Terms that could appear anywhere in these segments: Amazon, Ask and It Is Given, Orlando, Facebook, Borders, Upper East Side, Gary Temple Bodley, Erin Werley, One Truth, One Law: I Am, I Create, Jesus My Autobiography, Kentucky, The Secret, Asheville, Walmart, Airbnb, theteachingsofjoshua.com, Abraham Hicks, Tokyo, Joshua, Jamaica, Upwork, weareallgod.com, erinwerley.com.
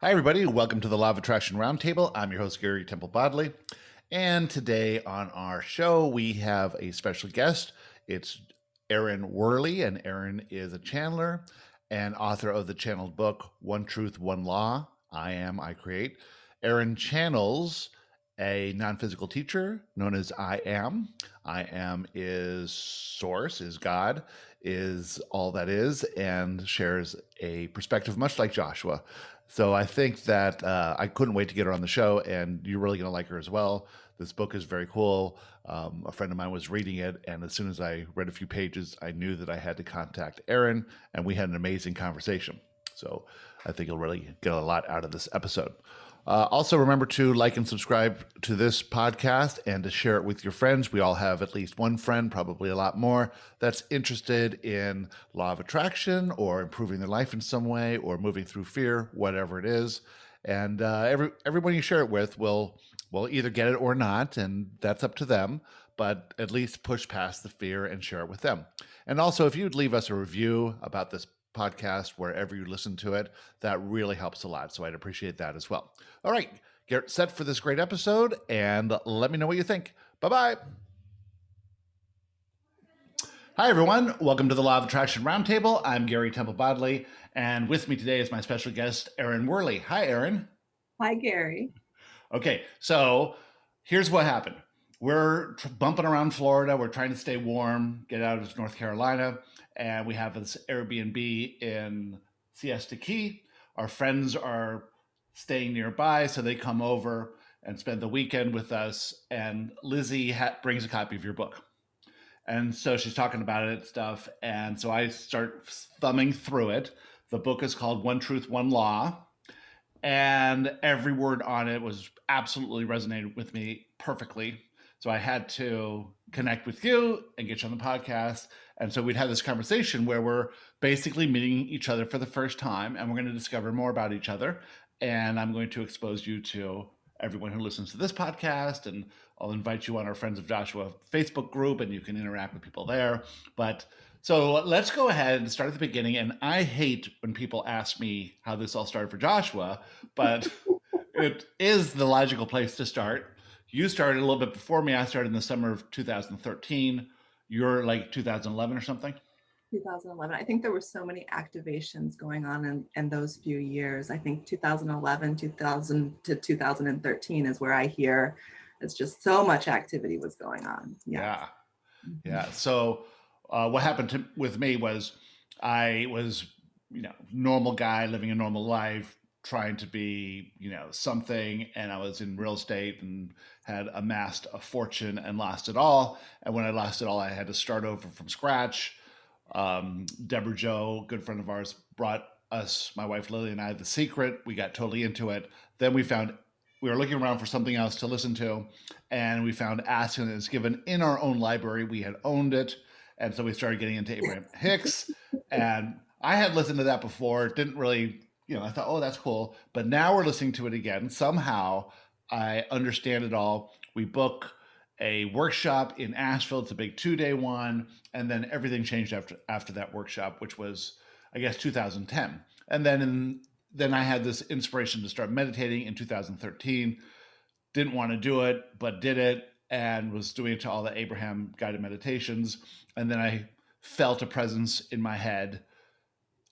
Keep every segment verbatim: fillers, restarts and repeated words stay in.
Hi, everybody. Welcome to the Law of Attraction Roundtable. I'm your host, Gary Temple Bodley. And today on our show, we have a special guest. It's Erin Werley, and Erin is a channeler and author of the channeled book, One Truth, One Law: I Am, I Create. Erin channels a non-physical teacher known as I Am. I Am is source, is God, is all that is, and shares a perspective much like Joshua. So I think that uh, I couldn't wait to get her on the show, and you're really going to like her as well. This book is very cool. Um, a friend of mine was reading it, and as soon as I read a few pages, I knew that I had to contact Erin, and we had an amazing conversation. So I think you'll really get a lot out of this episode. Uh, also, remember to like and subscribe to this podcast and to share it with your friends. We all have at least one friend, probably a lot more, that's interested in law of attraction or improving their life in some way or moving through fear, whatever it is. And uh, every everyone you share it with will, will either get it or not, and that's up to them. But at least push past the fear and share it with them. And also, if you'd leave us a review about this podcast wherever you listen to it, that really helps a lot, so I'd appreciate that as well. All right, get set for this great episode and let me know what you think. Bye-bye. Hi everyone, welcome to the Law of Attraction Roundtable. I'm Gary Temple Bodley, and with me today is my special guest, Erin Werley. Hi Erin. Hi Gary. Okay, so here's what happened. We're bumping around Florida, we're trying to stay warm, get out of North Carolina, and we have this Airbnb in Siesta Key. Our friends are staying nearby, so they come over and spend the weekend with us, and Lizzie ha brings a copy of your book. And so she's talking about it and stuff, and so I start thumbing through it. The book is called One Truth, One Law, and every word on it was absolutely resonated with me perfectly. So I had to connect with you and get you on the podcast. And so we'd had this conversation where we're basically meeting each other for the first time, and we're going to discover more about each other. And I'm going to expose you to everyone who listens to this podcast, and I'll invite you on our Friends of Joshua Facebook group, and you can interact with people there. But so let's go ahead and start at the beginning. And I hate when people ask me how this all started for Joshua, but it is the logical place to start. You started a little bit before me. I started in the summer of two thousand thirteen. You're like two thousand eleven or something? two thousand eleven. I think there were so many activations going on in, in those few years. I think two thousand eleven, two thousand to two thousand thirteen is where I hear it's just so much activity was going on. Yes. Yeah. Yeah. So uh, what happened to, with me was I was, you know, normal guy living a normal life, trying to be, you know, something. And I was in real estate and had amassed a fortune and lost it all. And when I lost it all, I had to start over from scratch. Um, Deborah Jo, good friend of ours, brought us, my wife Lily and I, The Secret. We got totally into it. Then we found, we were looking around for something else to listen to. And we found Ask and It Is Given in our own library. We had owned it. And so we started getting into Abraham Hicks. And I had listened to that before. It didn't really... You know, I thought, oh, that's cool. But now we're listening to it again. Somehow I understand it all. We book a workshop in Asheville. It's a big two-day one. And then everything changed after after that workshop, which was, I guess, two thousand ten. And then, in, then I had this inspiration to start meditating in two thousand thirteen. Didn't want to do it, but did it, and was doing it to all the Abraham guided meditations. And then I felt a presence in my head,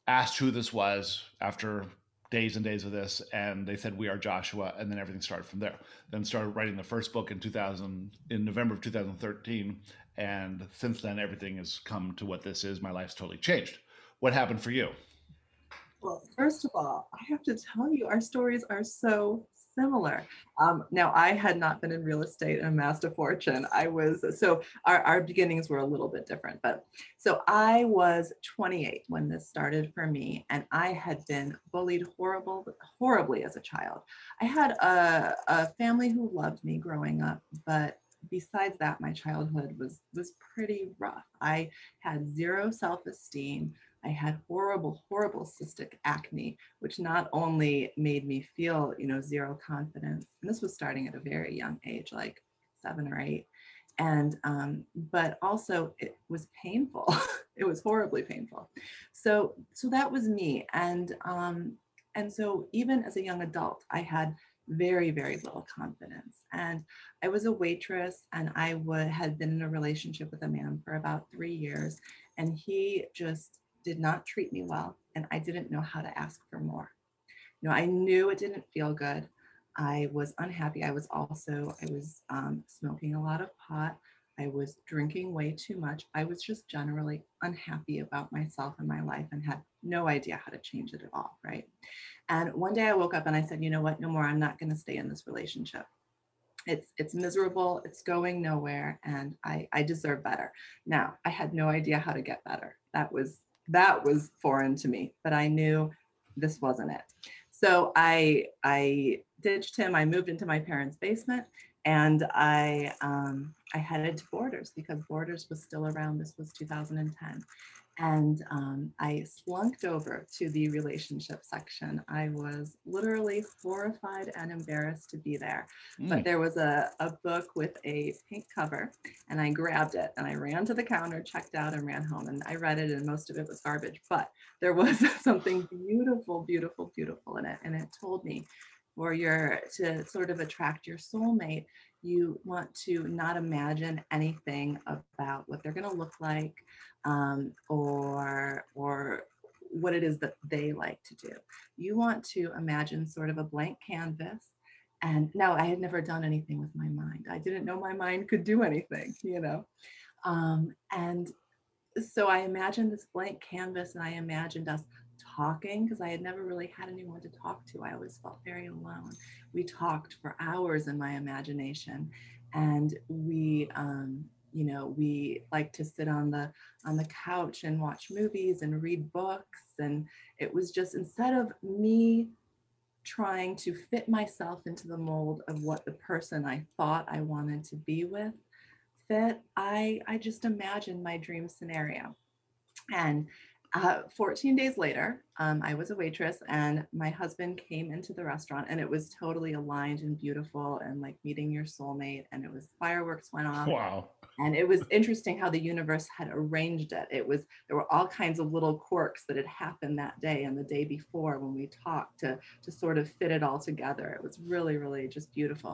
asked who this was after days and days of this, and they said, we are Joshua, and then everything started from there. Then started writing the first book in two thousand, in November of two thousand thirteen, and since then, everything has come to what this is. My life's totally changed. What happened for you? Well, first of all, I have to tell you, our stories are so similar. Um, now, I had not been in real estate and amassed a fortune. I was, so our, our beginnings were a little bit different, but so I was twenty-eight when this started for me, and I had been bullied horrible, horribly as a child. I had a, a family who loved me growing up, but besides that, my childhood was, was pretty rough. I had zero self-esteem. I had horrible, horrible cystic acne, which not only made me feel, you know, zero confidence, and this was starting at a very young age, like seven or eight, and um, but also it was painful. It was horribly painful. So, so that was me, and um, And so even as a young adult, I had very, very little confidence. And I was a waitress, and I would, had been in a relationship with a man for about three years, and he just did not treat me well. And I didn't know how to ask for more. You know, I knew it didn't feel good. I was unhappy. I was also, I was um, smoking a lot of pot. I was drinking way too much. I was just generally unhappy about myself and my life and had no idea how to change it at all, right? And one day I woke up and I said, you know what, no more, I'm not gonna stay in this relationship. It's it's miserable, it's going nowhere, and I, I deserve better. Now, I had no idea how to get better. That was, that was foreign to me, but I knew this wasn't it. So I, I ditched him, I moved into my parents' basement, and I um, I headed to Borders because Borders was still around. This was two thousand ten. And um, I slunked over to the relationship section. I was literally horrified and embarrassed to be there. Mm. But there was a, a book with a pink cover, and I grabbed it and I ran to the counter, checked out, and ran home. And I read it, and most of it was garbage, but there was something beautiful, beautiful, beautiful in it. And it told me, or you're to sort of attract your soulmate, you want to not imagine anything about what they're going to look like, um, or or what it is that they like to do. You want to imagine sort of a blank canvas. And now I had never done anything with my mind. I didn't know my mind could do anything, you know. Um, and so I imagined this blank canvas, and I imagined us talking, because I had never really had anyone to talk to. I always felt very alone. We talked for hours in my imagination, and we, um, you know, we like to sit on the on the couch and watch movies and read books. And it was just, instead of me trying to fit myself into the mold of what the person I thought I wanted to be with fit, I I just imagined my dream scenario. And Uh, fourteen days later, um, I was a waitress, and my husband came into the restaurant, and it was totally aligned and beautiful and like meeting your soulmate, and it was, fireworks went off. Wow. And it was interesting how the universe had arranged it. It was, there were all kinds of little quirks that had happened that day and the day before when we talked to, to sort of fit it all together. It was really, really just beautiful.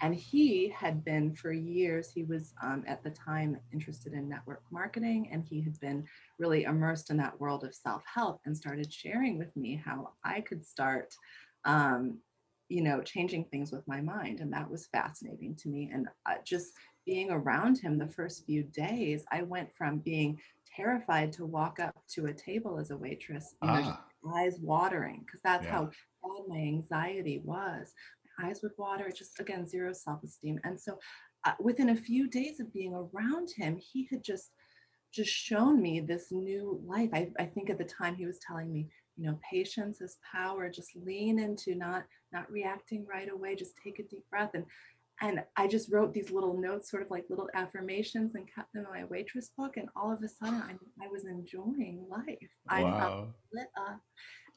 And he had been for years, he was um, at the time interested in network marketing, and he had been really immersed in that world of self-help, and started sharing with me how I could start, um, you know, changing things with my mind. And that was fascinating to me. And uh, just being around him the first few days, I went from being terrified to walk up to a table as a waitress, you know, ah. eyes watering, because that's yeah. how bad my anxiety was. My eyes would water, just again, zero self-esteem. And so uh, within a few days of being around him, he had just just shown me this new life. I, I think at the time he was telling me, you know, patience is power, just lean into not, not reacting right away, just take a deep breath. And, and I just wrote these little notes, sort of like little affirmations, and kept them in my waitress book. And all of a sudden I, I was enjoying life. I felt lit up,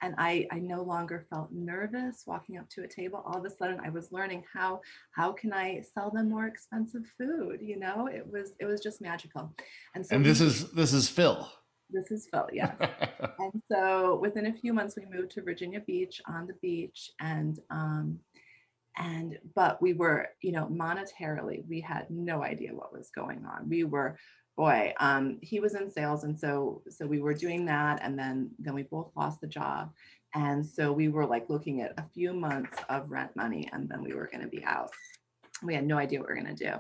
and I, I no longer felt nervous walking up to a table. All of a sudden I was learning how, how can I sell them more expensive food? You know, it was, it was just magical. And so, and this is, this is Phil. This is Phil, yes. And so within a few months, we moved to Virginia Beach, on the beach, and, um, and, but we were, you know, monetarily, we had no idea what was going on. We were, boy, um, he was in sales. And so, so we were doing that. And then, then we both lost the job. And so we were like looking at a few months of rent money, and then we were going to be out. We had no idea what we were going to do.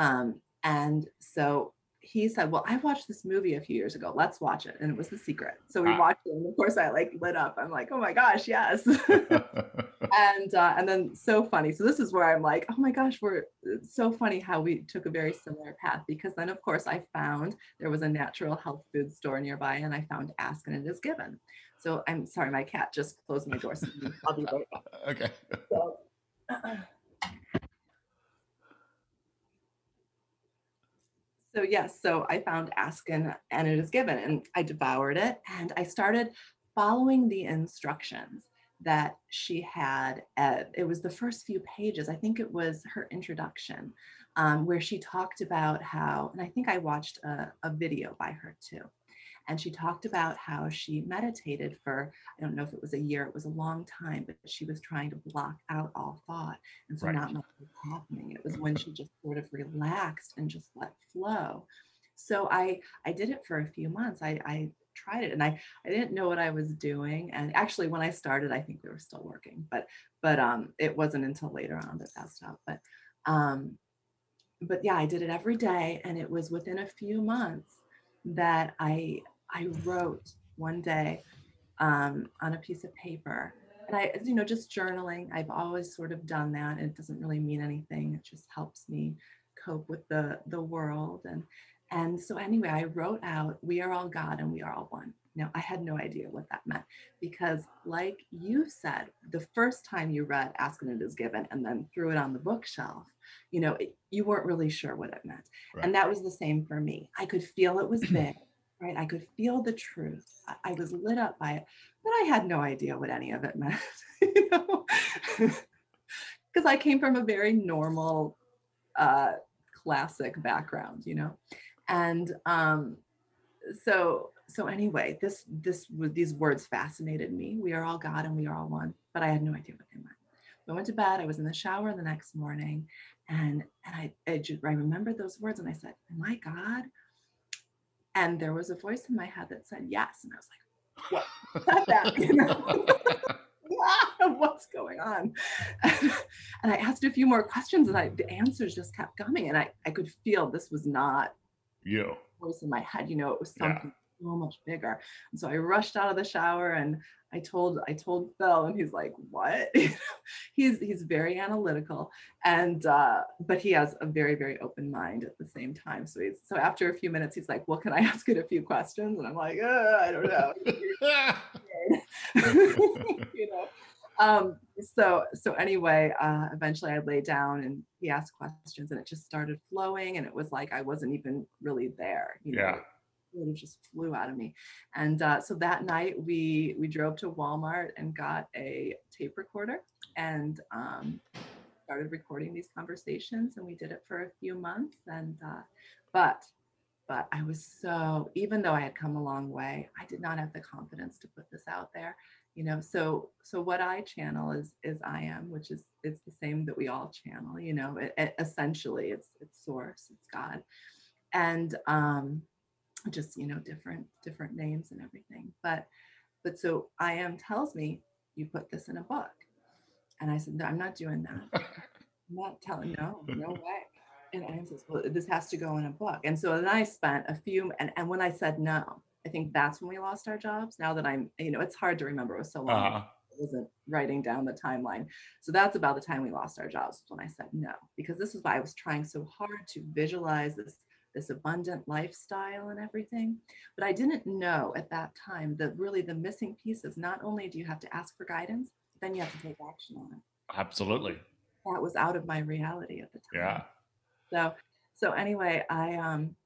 Um, and so he said, well, I watched this movie a few years ago. Let's watch it. And it was The Secret. So we ah. watched it. And of course I like lit up. I'm like, oh my gosh, yes. and, uh, and then so funny. So this is where I'm like, oh my gosh, we're it's so funny how we took a very similar path, because then of course I found there was a natural health food store nearby, and I found Ask and It Is Given. So I'm sorry, my cat just closed my door. So I'll be right back. Okay. So, uh-uh. So yes, so I found Ask and It Is Given, and I devoured it, and I started following the instructions that she had. At, it was the first few pages, I think it was her introduction, um, where she talked about how, and I think I watched a, a video by her too. And she talked about how she meditated for, I don't know if it was a year, it was a long time, but she was trying to block out all thought. And so right. not much was happening. It was when she just sort of relaxed and just let flow. So I, I did it for a few months. I, I tried it and I, I didn't know what I was doing. And actually when I started, I think we were still working, but, but um, it wasn't until later on that that stopped. But, um, but yeah, I did it every day. And it was within a few months that I, I wrote one day um, on a piece of paper, and I, you know, just journaling. I've always sort of done that, and it doesn't really mean anything. It just helps me cope with the, the world. And, and so anyway, I wrote out, we are all God and we are all one. Now, I had no idea what that meant, because like you said, the first time you read Ask and It Is Given and then threw it on the bookshelf, you know, it, you weren't really sure what it meant. Right. And that was the same for me. I could feel it was big. Right. I could feel the truth. I was lit up by it, but I had no idea what any of it meant, you know, because I came from a very normal, uh, classic background, you know? And, um, so, so anyway, this, this, these words fascinated me. We are all God and we are all one, but I had no idea what they meant. I went to bed, I was in the shower the next morning, and, and I, I just, I remembered those words and I said, am I God? And there was a voice in my head that said yes. And I was like, what? What's that? You know? What's going on? And I asked a few more questions, and I, the answers just kept coming. And I, I could feel this was not you. The voice in my head. You know, it was something yeah. so much bigger. And so I rushed out of the shower, and I told I told Phil, and he's like, what? he's he's very analytical, and uh, but he has a very, very open mind at the same time. So he's so after a few minutes, he's like, well, can I ask it a few questions? And I'm like, uh, I don't know. You know. Um, so so anyway, uh, eventually I lay down and he asked questions, and it just started flowing, and it was like I wasn't even really there. You know? Yeah. It just flew out of me. And uh, so that night we we drove to Walmart and got a tape recorder and um, started recording these conversations, and we did it for a few months. And uh, but but I was so, even though I had come a long way, I did not have the confidence to put this out there, you know. So so what I channel is is I am, which is it's the same that we all channel, you know. It, it, essentially, it's it's source, it's God, and um. just, you know, different, different names and everything. But, but so I am tells me, you put this in a book. And I said, no, I'm not doing that. I'm not telling, no, no way. And I says, well, this has to go in a book. And so then I spent a few, and, and when I said no, I think that's when we lost our jobs. Now that I'm, you know, it's hard to remember. It was so long. Uh-huh. I wasn't writing down the timeline. So that's about the time we lost our jobs, when I said no, because this is why I was trying so hard to visualize this this abundant lifestyle and everything. But I didn't know at that time that really the missing piece is not only do you have to ask for guidance, then you have to take action on it. Absolutely. That was out of my reality at the time. Yeah. So, so anyway, I, um,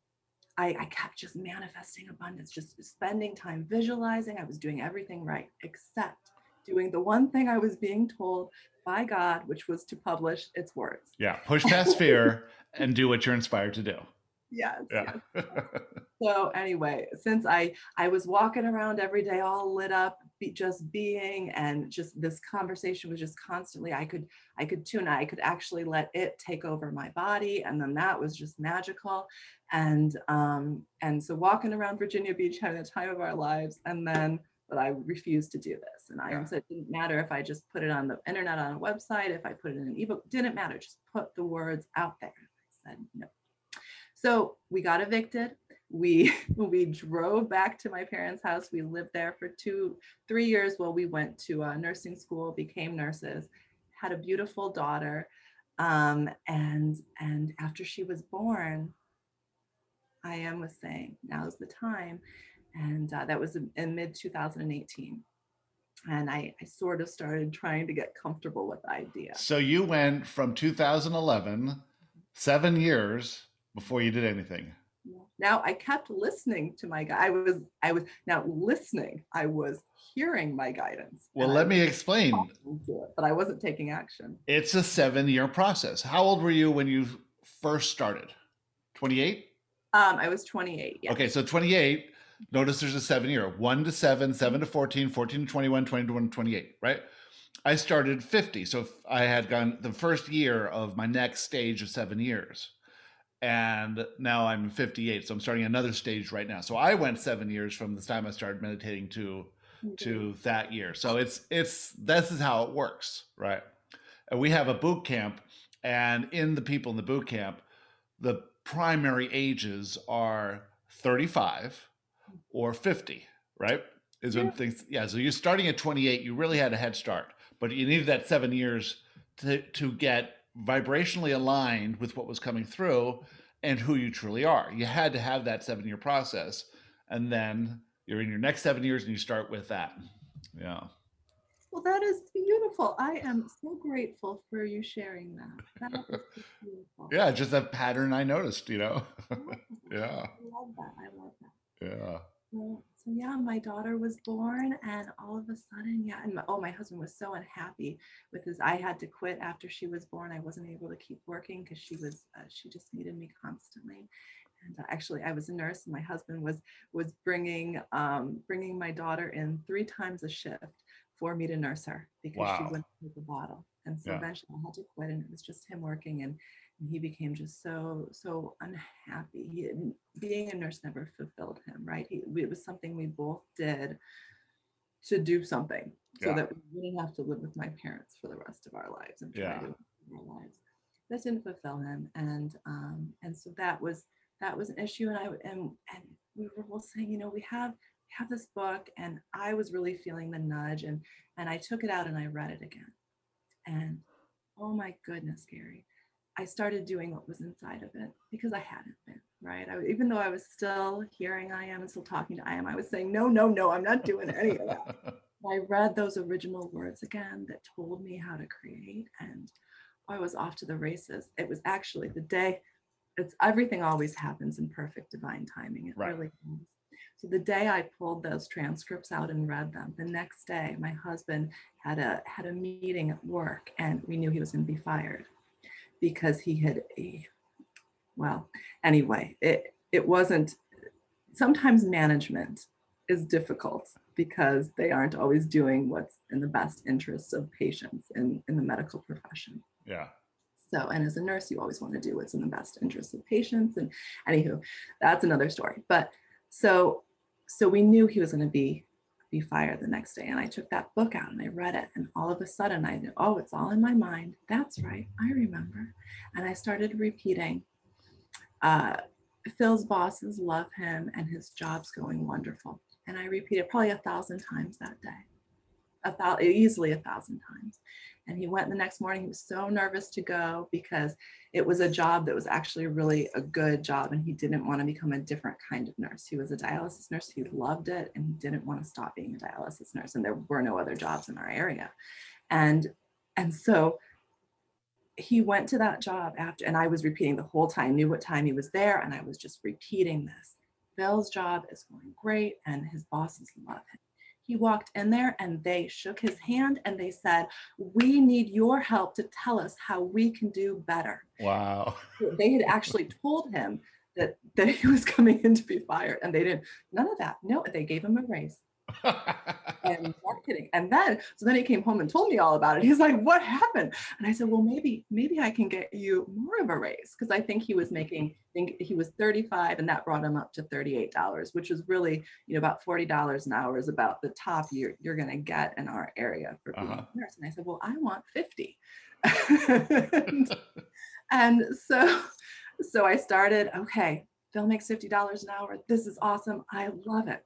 I, I kept just manifesting abundance, just spending time visualizing. I was doing everything right, except doing the one thing I was being told by God, which was to publish its words. Yeah. Push past fear and do what you're inspired to do. Yes. Yeah. Yes. So anyway, since I, I was walking around every day, all lit up, be, just being, and just this conversation was just constantly, I could, I could tune, I could actually let it take over my body. And then that was just magical. And, um, and so walking around Virginia Beach, having the time of our lives, and then, but I refused to do this. And I yeah. said, it didn't matter if I just put it on the internet, on a website, if I put it in an ebook, didn't matter, just put the words out there. I said, no. So we got evicted. We we drove back to my parents' house. We lived there for two, three years while we went to uh, nursing school, became nurses, had a beautiful daughter. Um, and, and after she was born, I am was saying, now's the time. And uh, that was in, in mid two thousand eighteen. And I, I sort of started trying to get comfortable with the idea. So you went from two thousand eleven, seven years, before you did anything. Now I kept listening to my guide. I was, I was now listening. I was hearing my guidance. Well, let me explain. It, but I wasn't taking action. It's a seven year process. How old were you when you first started? twenty-eight? Um, I was twenty-eight. Yeah. Okay. So twenty-eight. Notice there's a seven year, one to seven, seven to fourteen, fourteen to twenty-one, twenty-one to twenty-eight, right? I started fifty. So I had gone the first year of my next stage of seven years. And now I'm fifty-eight. So I'm starting another stage right now. So I went seven years from the time I started meditating to, mm-hmm. to that year. So it's, it's, this is how it works, right? And we have a boot camp, and in the people in the boot camp, the primary ages are thirty-five or fifty, right? Is when yeah. things, yeah. So you're starting at twenty-eight, you really had a head start, but you needed that seven years to, to get vibrationally aligned with what was coming through and who you truly are. You had to have that seven year process, and then you're in your next seven years and you start with that. Yeah. Well, that is beautiful. I am so grateful for you sharing that. That is so beautiful. Yeah, just a pattern I noticed, you know. Yeah. I love that. I love that. Yeah. Well, so yeah, my daughter was born, and all of a sudden, yeah, and my, oh, my husband was so unhappy with his. I had to quit after she was born. I wasn't able to keep working because she was uh, she just needed me constantly. And actually, I was a nurse, and my husband was was bringing um, bringing my daughter in three times a shift for me to nurse her, because wow. she wouldn't take the bottle. And so yeah. eventually I had to quit, and it was just him working, and, and he became just so, so unhappy. He, being a nurse never fulfilled him, right? He, it was something we both did to do something yeah. so that we didn't have to live with my parents for the rest of our lives and try yeah. to live our lives. That didn't fulfill him. And, um, and so that was, that was an issue. And I, and, and we were all saying, you know, we have, have this book, and I was really feeling the nudge, and and I took it out and I read it again, and oh my goodness, Gary, I started doing what was inside of it, because I hadn't been, right? I, even though I was still hearing I am and still talking to I am, I was saying no, no, no, I'm not doing any of that. I read those original words again that told me how to create, and I was off to the races. It was actually the day, it's everything always happens in perfect divine timing. It right. really is. So the day I pulled those transcripts out and read them, the next day my husband had a had a meeting at work, and we knew he was going to be fired because he had a, well, anyway, it it wasn't, sometimes management is difficult because they aren't always doing what's in the best interests of patients in, in the medical profession. Yeah. So, and as a nurse, you always want to do what's in the best interests of patients, and anywho, that's another story. But So, so we knew he was going to be, be fired the next day. And I took that book out and I read it. And all of a sudden I knew, oh, it's all in my mind. That's right. I remember. And I started repeating, uh, Phil's bosses love him and his job's going wonderful. And I repeated probably a thousand times that day, a thousand, easily a thousand times. And he went the next morning. He was so nervous to go because it was a job that was actually really a good job, and he didn't want to become a different kind of nurse. He was a dialysis nurse. He loved it, and he didn't want to stop being a dialysis nurse. And there were no other jobs in our area. And, and so he went to that job after, and I was repeating the whole time, knew what time he was there. And I was just repeating this. Bill's job is going great, and his bosses love him. He walked in there and they shook his hand and they said, we need your help to tell us how we can do better. Wow. They had actually told him that, that he was coming in to be fired, and they didn't, none of that. No, they gave him a raise. And not kidding. And then, so then he came home and told me all about it. He's like, what happened? And I said, well, maybe, maybe I can get you more of a raise. Cause I think he was making, I think he was thirty-five, and that brought him up to thirty-eight dollars, which is really, you know, about forty dollars an hour is about the top you're, you're going to get in our area for being uh-huh. a nurse. And I said, well, I want fifty. and, and so, so I started, okay, Phil makes fifty dollars an hour. This is awesome. I love it.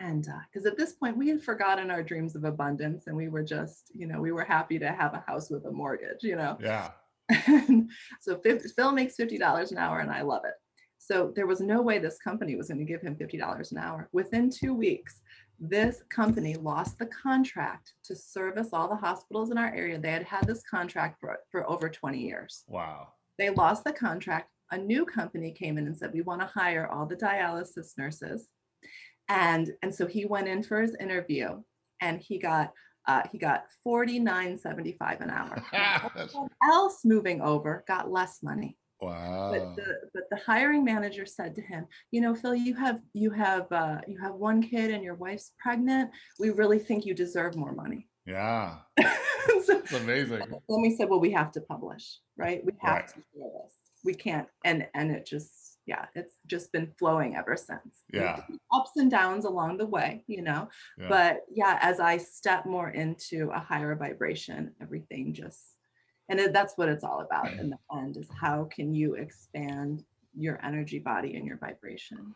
And because uh, at this point we had forgotten our dreams of abundance, and we were just, you know, we were happy to have a house with a mortgage, you know? Yeah. So Phil makes fifty dollars an hour, and I love it. So there was no way this company was going to give him fifty dollars an hour. Within two weeks, this company lost the contract to service all the hospitals in our area. They had had this contract for, for over twenty years. Wow. They lost the contract. A new company came in and said, we want to hire all the dialysis nurses. And, and so he went in for his interview, and he got, uh, he got forty-nine seventy-five an hour. Everyone else moving over got less money. Wow. But the, but the hiring manager said to him, you know, Phil, you have you have uh, you have one kid and your wife's pregnant. We really think you deserve more money. Yeah. So, that's amazing. Then we said, well, we have to publish, right? We have right. to share this. We can't. And and it just, yeah, it's just been flowing ever since. Yeah. Ups and downs along the way, you know. Yeah. But yeah, as I step more into a higher vibration, everything just. And that's what it's all about in the end, is how can you expand your energy body and your vibration?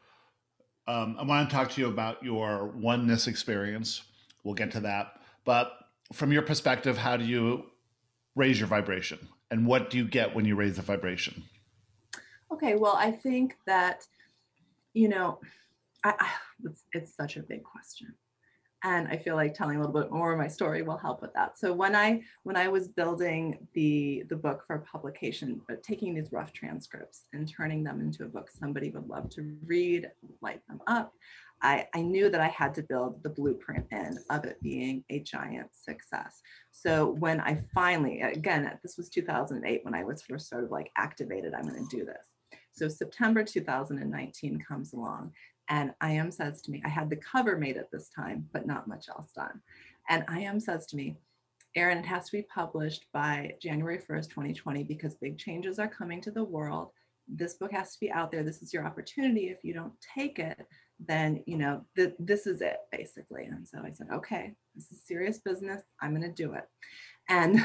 Um, I want to talk to you about your oneness experience. We'll get to that. But from your perspective, how do you raise your vibration? And what do you get when you raise the vibration? Okay, well, I think that, you know, I, I, it's, it's such a big question. And I feel like telling a little bit more of my story will help with that. So when I when I was building the the book for publication, but taking these rough transcripts and turning them into a book somebody would love to read, light them up, I, I knew that I had to build the blueprint in of it being a giant success. So when I finally, again, this was two thousand eight when I was first sort of like activated, I'm going to do this. So September two thousand nineteen comes along. And I Am says to me, I had the cover made at this time, but not much else done. And I Am says to me, Erin, it has to be published by January first, twenty twenty, because big changes are coming to the world. This book has to be out there. This is your opportunity. If you don't take it, then, you know, th- this is it, basically. And so I said, okay, this is serious business. I'm going to do it. And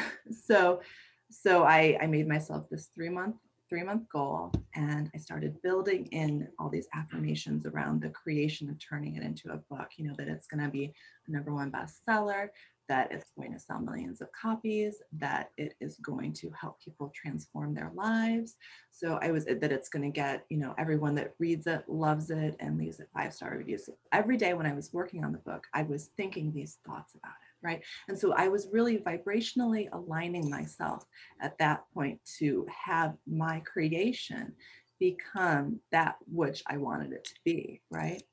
so, so I, I made myself this three-month three-month goal, and I started building in all these affirmations around the creation of turning it into a book, you know, that it's going to be a number one bestseller, that it's going to sell millions of copies, that it is going to help people transform their lives. So I was, that it's going to get, you know, everyone that reads it, loves it, and leaves it five-star reviews. So every day when I was working on the book, I was thinking these thoughts about it. Right. And so I was really vibrationally aligning myself at that point to have my creation become that which I wanted it to be. Right.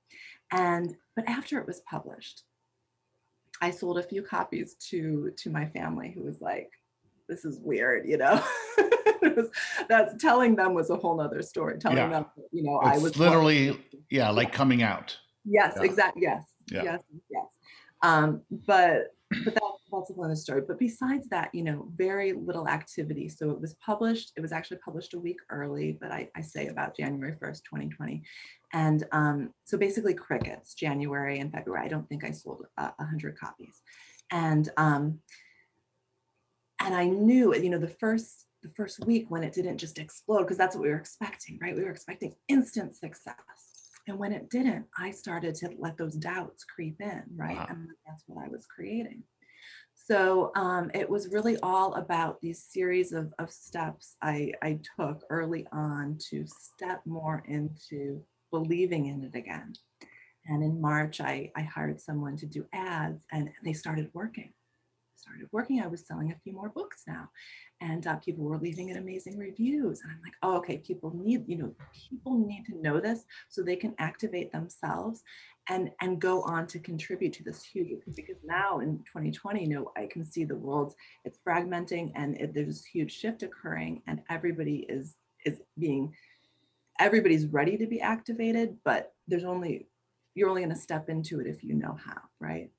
And but after it was published, I sold a few copies to to my family, who was like, this is weird, you know. It was, that's telling them was a whole nother story. Telling yeah. them, you know, it's I was literally, born. yeah, like yeah. coming out. Yes, yeah. exactly. Yes. Yeah. Yes. Yes. Um, but But that, that's another story. But besides that, you know, very little activity. So it was published. It was actually published a week early, but I, I say about January first, twenty twenty. And um, so basically crickets, January and February. I don't think I sold uh, one hundred copies. And um, and I knew, you know, the first the first week when it didn't just explode, because that's what we were expecting, right? We were expecting instant success. And when it didn't, I started to let those doubts creep in, right? Wow. And that's what I was creating. So um, it was really all about these series of, of steps I, I took early on to step more into believing in it again. And in March, I, I hired someone to do ads, and they started working. started working. I was selling a few more books now, and uh, people were leaving it amazing reviews. And I'm like, oh, okay, people need, you know, people need to know this so they can activate themselves and, and go on to contribute to this huge, because now in twenty twenty, you know, I can see the world, it's fragmenting, and it, there's this huge shift occurring, and everybody is, is being, everybody's ready to be activated, but there's only, you're only going to step into it if you know how, right?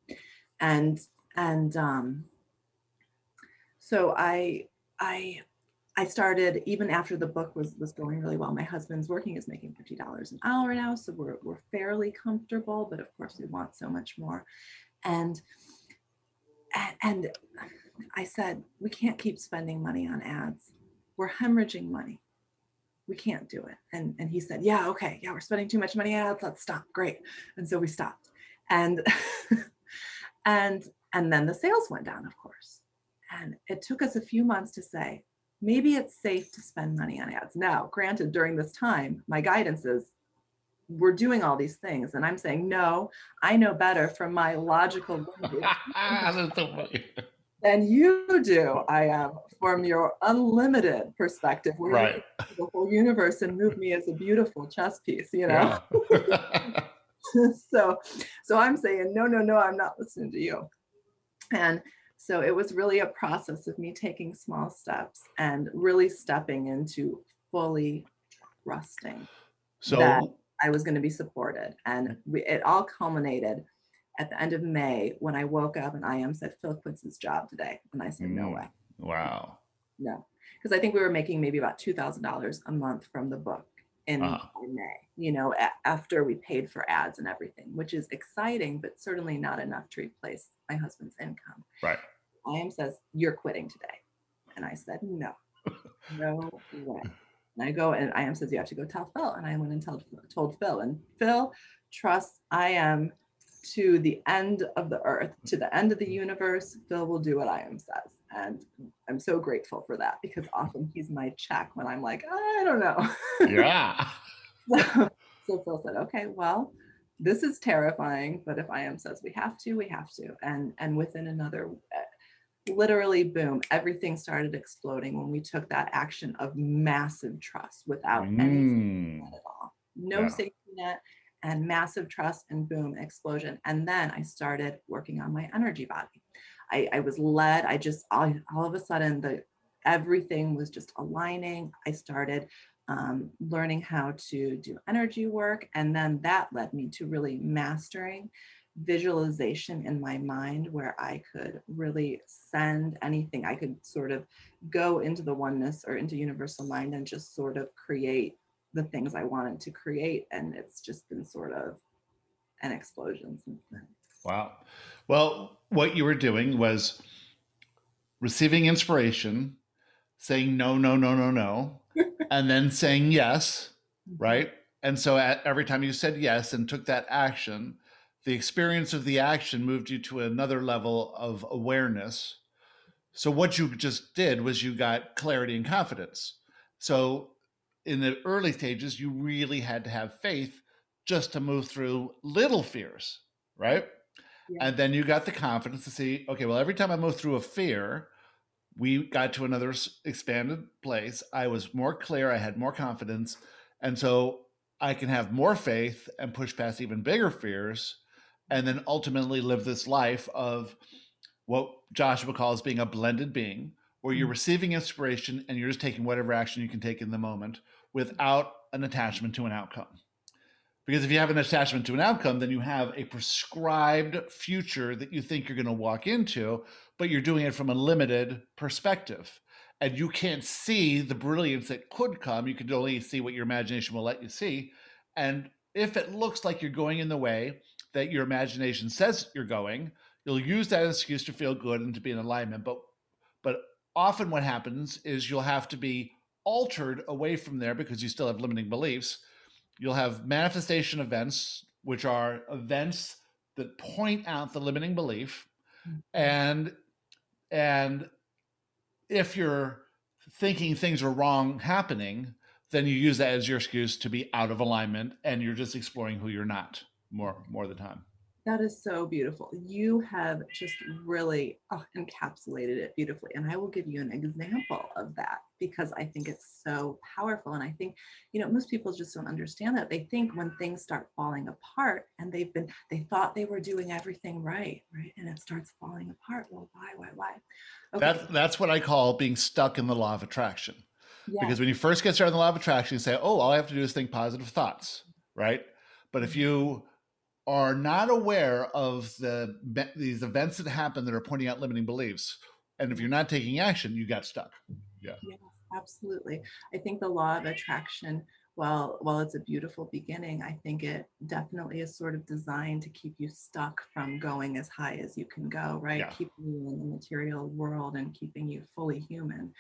And, and, um, so I, I, I started, even after the book was, was going really well, my husband's working is making fifty dollars an hour now. So we're, we're fairly comfortable, but of course we want so much more. And, and I said, we can't keep spending money on ads. We're hemorrhaging money. We can't do it. And, and he said, yeah, okay. Yeah. We're spending too much money on ads. Let's stop. Great. And so we stopped, and, and, and then the sales went down, of course. And it took us a few months to say, maybe it's safe to spend money on ads. Now, granted, during this time, my guidance is, we're doing all these things. And I'm saying, no, I know better from my logical language than you do, I am, from your unlimited perspective. We're right. The whole universe and move me as a beautiful chess piece, you know? Yeah. so, so I'm saying, no, no, no, I'm not listening to you. And so it was really a process of me taking small steps and really stepping into fully trusting so, that I was going to be supported. And we, it all culminated at the end of May when I woke up and I M said, Phil quits his job today. And I said, no way. Wow. No. Because I think we were making maybe about two thousand dollars a month from the book in, uh-huh. in May, you know, a- after we paid for ads and everything, which is exciting, but certainly not enough to replace my husband's income. Right. I M says, you're quitting today. And I said, no, no way. And I go and I M says, you have to go tell Phil. And I went and told, told Phil, and Phil trusts I M to the end of the earth, to the end of the universe. Phil will do what I M says. And I'm so grateful for that, because often he's my check when I'm like, I don't know. Yeah. so, so Phil said, okay, well, this is terrifying, but if I M says we have to, we have to. And, and within another, literally, boom, everything started exploding when we took that action of massive trust without mm. any safety net at all. No yeah. safety net and massive trust, and boom, explosion. And then I started working on my energy body. I, I was led. I just, all, all of a sudden, the everything was just aligning. I started um, learning how to do energy work. And then that led me to really mastering visualization in my mind, where I could really send anything. I could sort of go into the oneness or into universal mind and just sort of create the things I wanted to create. And it's just been sort of an explosion since then. Wow. Well, what you were doing was receiving inspiration, saying no, no, no, no, no, and then saying yes, right? And so at, every time you said yes and took that action, the experience of the action moved you to another level of awareness. So what you just did was you got clarity and confidence. So in the early stages, you really had to have faith just to move through little fears, right? Yeah. And then you got the confidence to see, okay, well, every time I move through a fear, we got to another expanded place. I was more clear. I had more confidence. And so I can have more faith and push past even bigger fears, and then ultimately live this life of what Joshua calls being a blended being, where you're receiving inspiration and you're just taking whatever action you can take in the moment without an attachment to an outcome. Because if you have an attachment to an outcome, then you have a prescribed future that you think you're going to walk into, but you're doing it from a limited perspective. And you can't see the brilliance that could come. You can only see what your imagination will let you see. And if it looks like you're going in the way that your imagination says you're going, you'll use that as an excuse to feel good and to be in alignment. But but often what happens is you'll have to be altered away from there because you still have limiting beliefs. You'll have manifestation events, which are events that point out the limiting belief. And and if you're thinking things are wrong happening, then you use that as your excuse to be out of alignment, and you're just exploring who you're not more, more of the time. That is so beautiful. You have just really oh, encapsulated it beautifully. And I will give you an example of that, because I think it's so powerful. And I think, you know, most people just don't understand that. They think when things start falling apart and they've been, they thought they were doing everything right, right? And it starts falling apart. Well, why, why, why? Okay. That's, that's what I call being stuck in the law of attraction. Yeah. Because when you first get started in the law of attraction, you say, oh, all I have to do is think positive thoughts, right? But if you are not aware of the these events that happen that are pointing out limiting beliefs, and if you're not taking action, you got stuck. Yeah. Yeah, absolutely. I think the law of attraction, while while it's a beautiful beginning, I think it definitely is sort of designed to keep you stuck from going as high as you can go, right? Yeah. Keeping you in the material world and keeping you fully human,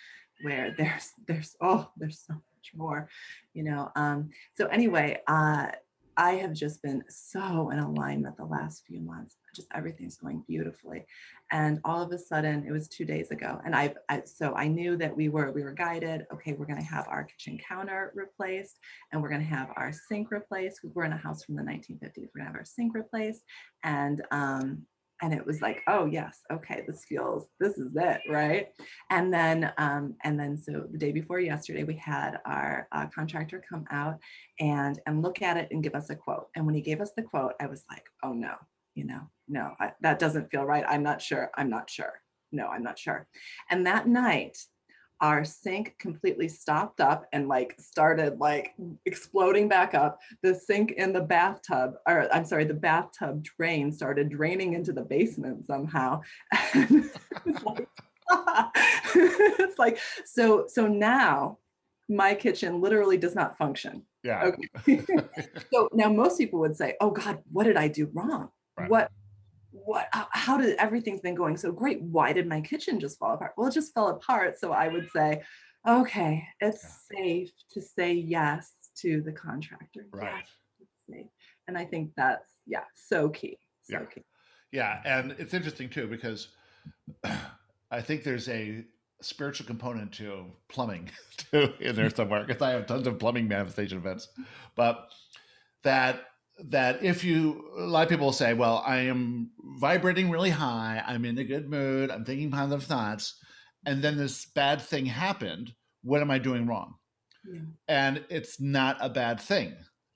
where there's there's oh there's so much more, you know. Um, so anyway, uh, I have just been so in alignment the last few months. Just everything's going beautifully, and all of a sudden, it was two days ago, and I, I so I knew that we were we were guided. Okay, we're going to have our kitchen counter replaced, and we're going to have our sink replaced, because we're in a house from the nineteen fifties. We're going to have our sink replaced, and um, and it was like, oh yes, okay, this feels this is it, right? And then um, and then so the day before yesterday, we had our uh, contractor come out and and look at it and give us a quote. And when he gave us the quote, I was like, oh no, you know, no, I, that doesn't feel right. I'm not sure. I'm not sure. No, I'm not sure. And that night our sink completely stopped up and like started like exploding back up. The sink in the bathtub, or I'm sorry, the bathtub drain started draining into the basement somehow. And it's, like, it's like, so, so now my kitchen literally does not function. Yeah. Okay. So now most people would say, oh God, what did I do wrong? Right. What, what, how did everything's been going so great? Why did my kitchen just fall apart? Well, it just fell apart. So I would say, okay, it's yeah. safe to say yes to the contractor. Right. Yes, and I think that's, yeah, so key. So yeah. key. Yeah. And it's interesting too, because I think there's a spiritual component to plumbing too in there somewhere, because I have tons of plumbing manifestation events, but that, that if you, a lot of people say, well, I am vibrating really high, I'm in a good mood, I'm thinking positive thoughts, and then this bad thing happened, what am I doing wrong? Yeah. And it's not a bad thing.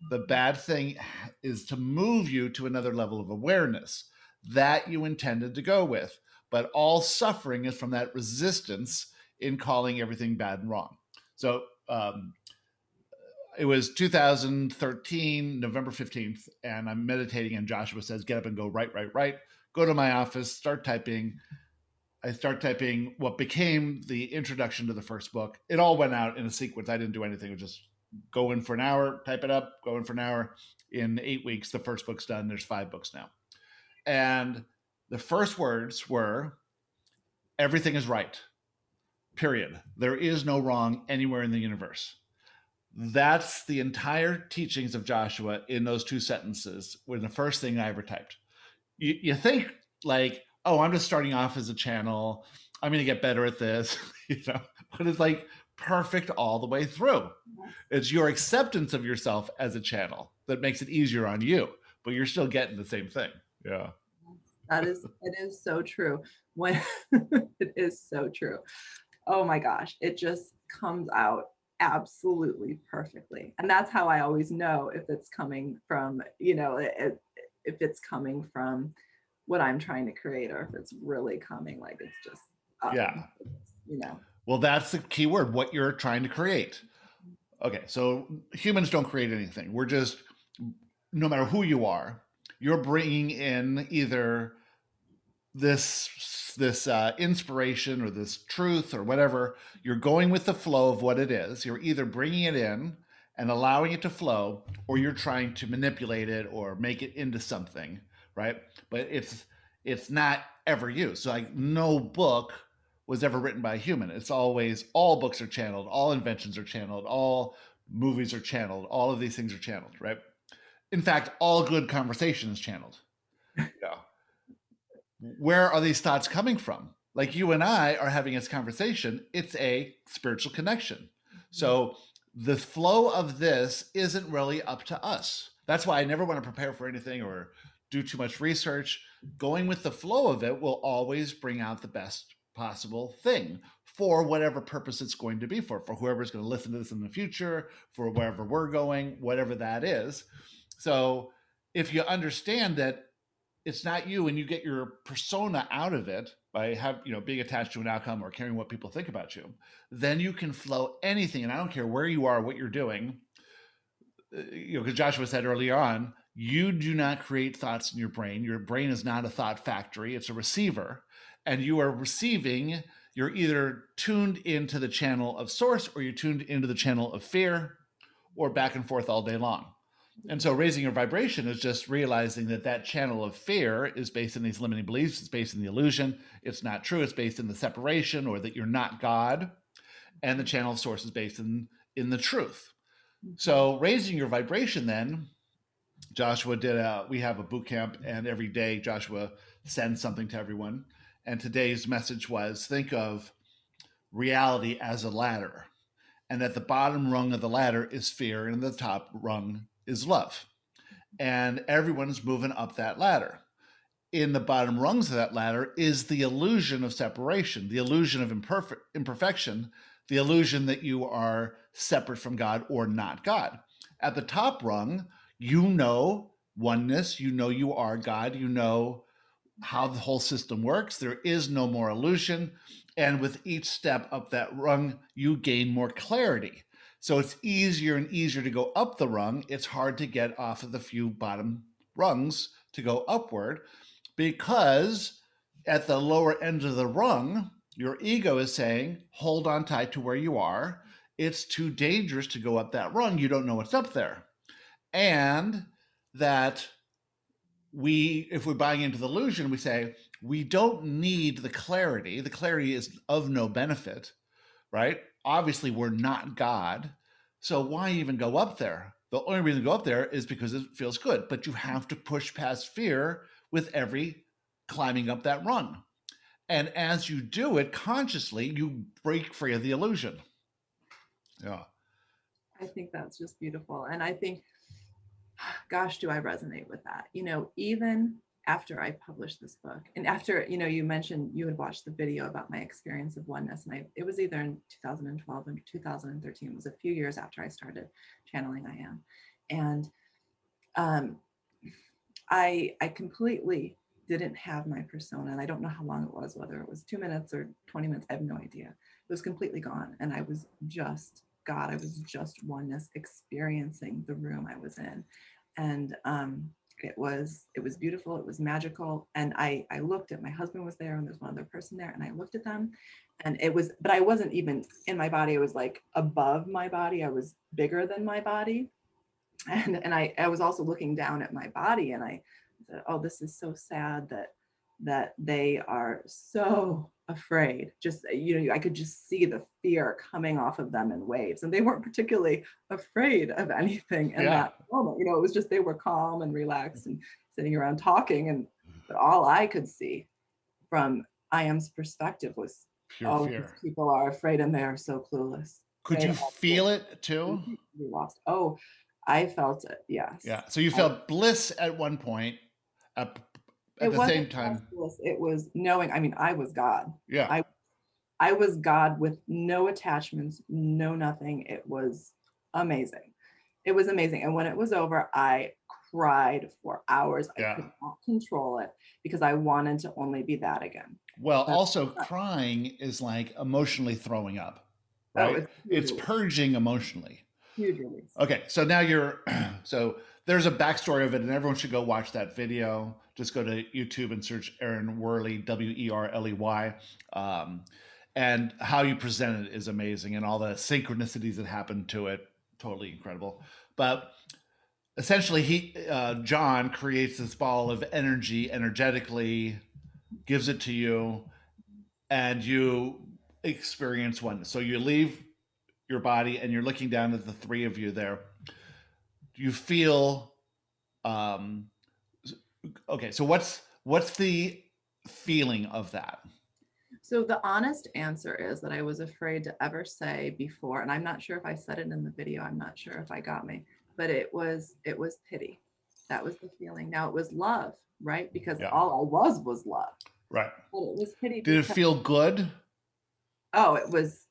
The bad thing is to move you to another level of awareness that you intended to go with, but all suffering is from that resistance in calling everything bad and wrong. So, um, it was two thousand thirteen, November fifteenth, and I'm meditating and Joshua says, get up and go right, right, right. Go to my office, start typing. I start typing what became the introduction to the first book. It all went out in a sequence. I didn't do anything. It was just go in for an hour, type it up, go in for an hour. In eight weeks, the first book's done. There's five books now. And the first words were, everything is right, period. There is no wrong anywhere in the universe. That's the entire teachings of Joshua in those two sentences were the first thing I ever typed. You, you think like, oh, I'm just starting off as a channel. I'm going to get better at this, you know, but it's like perfect all the way through. It's your acceptance of yourself as a channel that makes it easier on you, but you're still getting the same thing. Yeah. That is, it is so true. When it is so true. Oh my gosh. It just comes out absolutely perfectly. And that's how I always know if it's coming from, you know, it, if it's coming from what I'm trying to create, or if it's really coming, like it's just, um, yeah, you know. Well, that's the key word, what you're trying to create. Okay. So humans don't create anything. We're just, no matter who you are, you're bringing in either this, this uh, inspiration or this truth or whatever. You're going with the flow of what it is. You're either bringing it in and allowing it to flow, or you're trying to manipulate it or make it into something, right? But it's, it's not ever you. So like no book was ever written by a human. It's always, all books are channeled, all inventions are channeled, all movies are channeled, all of these things are channeled, right? In fact, all good conversations channeled. Yeah. Where are these thoughts coming from? Like you and I are having this conversation. It's a spiritual connection. So the flow of this isn't really up to us. That's why I never want to prepare for anything or do too much research. Going with the flow of it will always bring out the best possible thing for whatever purpose it's going to be for, for whoever's going to listen to this in the future, for wherever we're going, whatever that is. So if you understand that it's not you and you get your persona out of it by have, you know, being attached to an outcome or caring what people think about you, then you can flow anything. And I don't care where you are, what you're doing, you know, because Joshua said earlier on, you do not create thoughts in your brain. Your brain is not a thought factory. It's a receiver, and you are receiving. You're either tuned into the channel of source, or you're tuned into the channel of fear, or back and forth all day long. And so raising your vibration is just realizing that that channel of fear is based in these limiting beliefs. It's based in the illusion. It's not true. It's based in the separation, or that you're not God. And the channel of source is based in, in the truth. So raising your vibration, then Joshua did a, we have a boot camp, and every day Joshua sends something to everyone. And today's message was, think of reality as a ladder, and at the bottom rung of the ladder is fear, and the top rung is love. And everyone's moving up that ladder. In the bottom rungs of that ladder is the illusion of separation, the illusion of imperfect imperfection, the illusion that you are separate from God or not God. At the top rung, you know oneness, you know you are God, you know how the whole system works. There is no more illusion. And with each step up that rung, you gain more clarity. So it's easier and easier to go up the rung. It's hard to get off of the few bottom rungs to go upward, because at the lower end of the rung, your ego is saying, hold on tight to where you are. It's too dangerous to go up that rung. You don't know what's up there. And that we, if we're buying into the illusion, we say, we don't need the clarity. The clarity is of no benefit, right? Obviously, we're not God. So why even go up there? The only reason to go up there is because it feels good, but you have to push past fear with every climbing up that rung. And as you do it consciously, you break free of the illusion. Yeah. I think that's just beautiful. And I think, gosh, do I resonate with that? You know, even after I published this book, and after, you know, you mentioned you had watched the video about my experience of oneness, and I, it was either in two thousand twelve and two thousand thirteen, it was a few years after I started channeling I Am. And um, I, I completely didn't have my persona, and I don't know how long it was, whether it was two minutes or twenty minutes, I have no idea. It was completely gone. And I was just God, I was just oneness, experiencing the room I was in. And um, it was, it was beautiful. It was magical. And I, I looked at, my husband was there, and there's one other person there, and I looked at them, and it was, but I wasn't even in my body. I was like above my body. I was bigger than my body. And, and I, I was also looking down at my body, and I said, oh, this is so sad that, that they are so afraid. Just, you know, I could just see the fear coming off of them in waves, and they weren't particularly afraid of anything in yeah. that moment. You know, it was just, they were calm and relaxed and sitting around talking. And but all I could see from I Am's perspective was, pure oh, fear. These people are afraid and they are so clueless. Could they you feel been, it too? We lost. Oh, I felt it. Yes. Yeah. So you I, felt bliss at one point. At, at the same time, bliss. It was knowing. I mean, I was God. Yeah. I, I was God with no attachments, no nothing. It was amazing. It was amazing. And when it was over, I cried for hours. Yeah. I could not control it because I wanted to only be that again. Well, That's also that. Crying is like emotionally throwing up, right? Oh, it's, it's purging emotionally. Huge release. Okay, so now you're, so there's a backstory of it, and everyone should go watch that video. Just go to YouTube and search Erin Werley, W E R L E Y. Um, and how you present it is amazing, and all the synchronicities that happen to it, totally incredible. But essentially, he uh, John creates this ball of energy energetically, gives it to you, and you experience oneness. So you leave your body and you're looking down at the three of you there. You feel um okay, so what's what's the feeling of that? So the honest answer is that I was afraid to ever say before, and I'm not sure if I said it in the video, I'm not sure if I got me, but it was it was pity. That was the feeling. Now it was love, right? Because yeah. all I was was love. Right. But it was pity. Did it feel good? Oh, it was.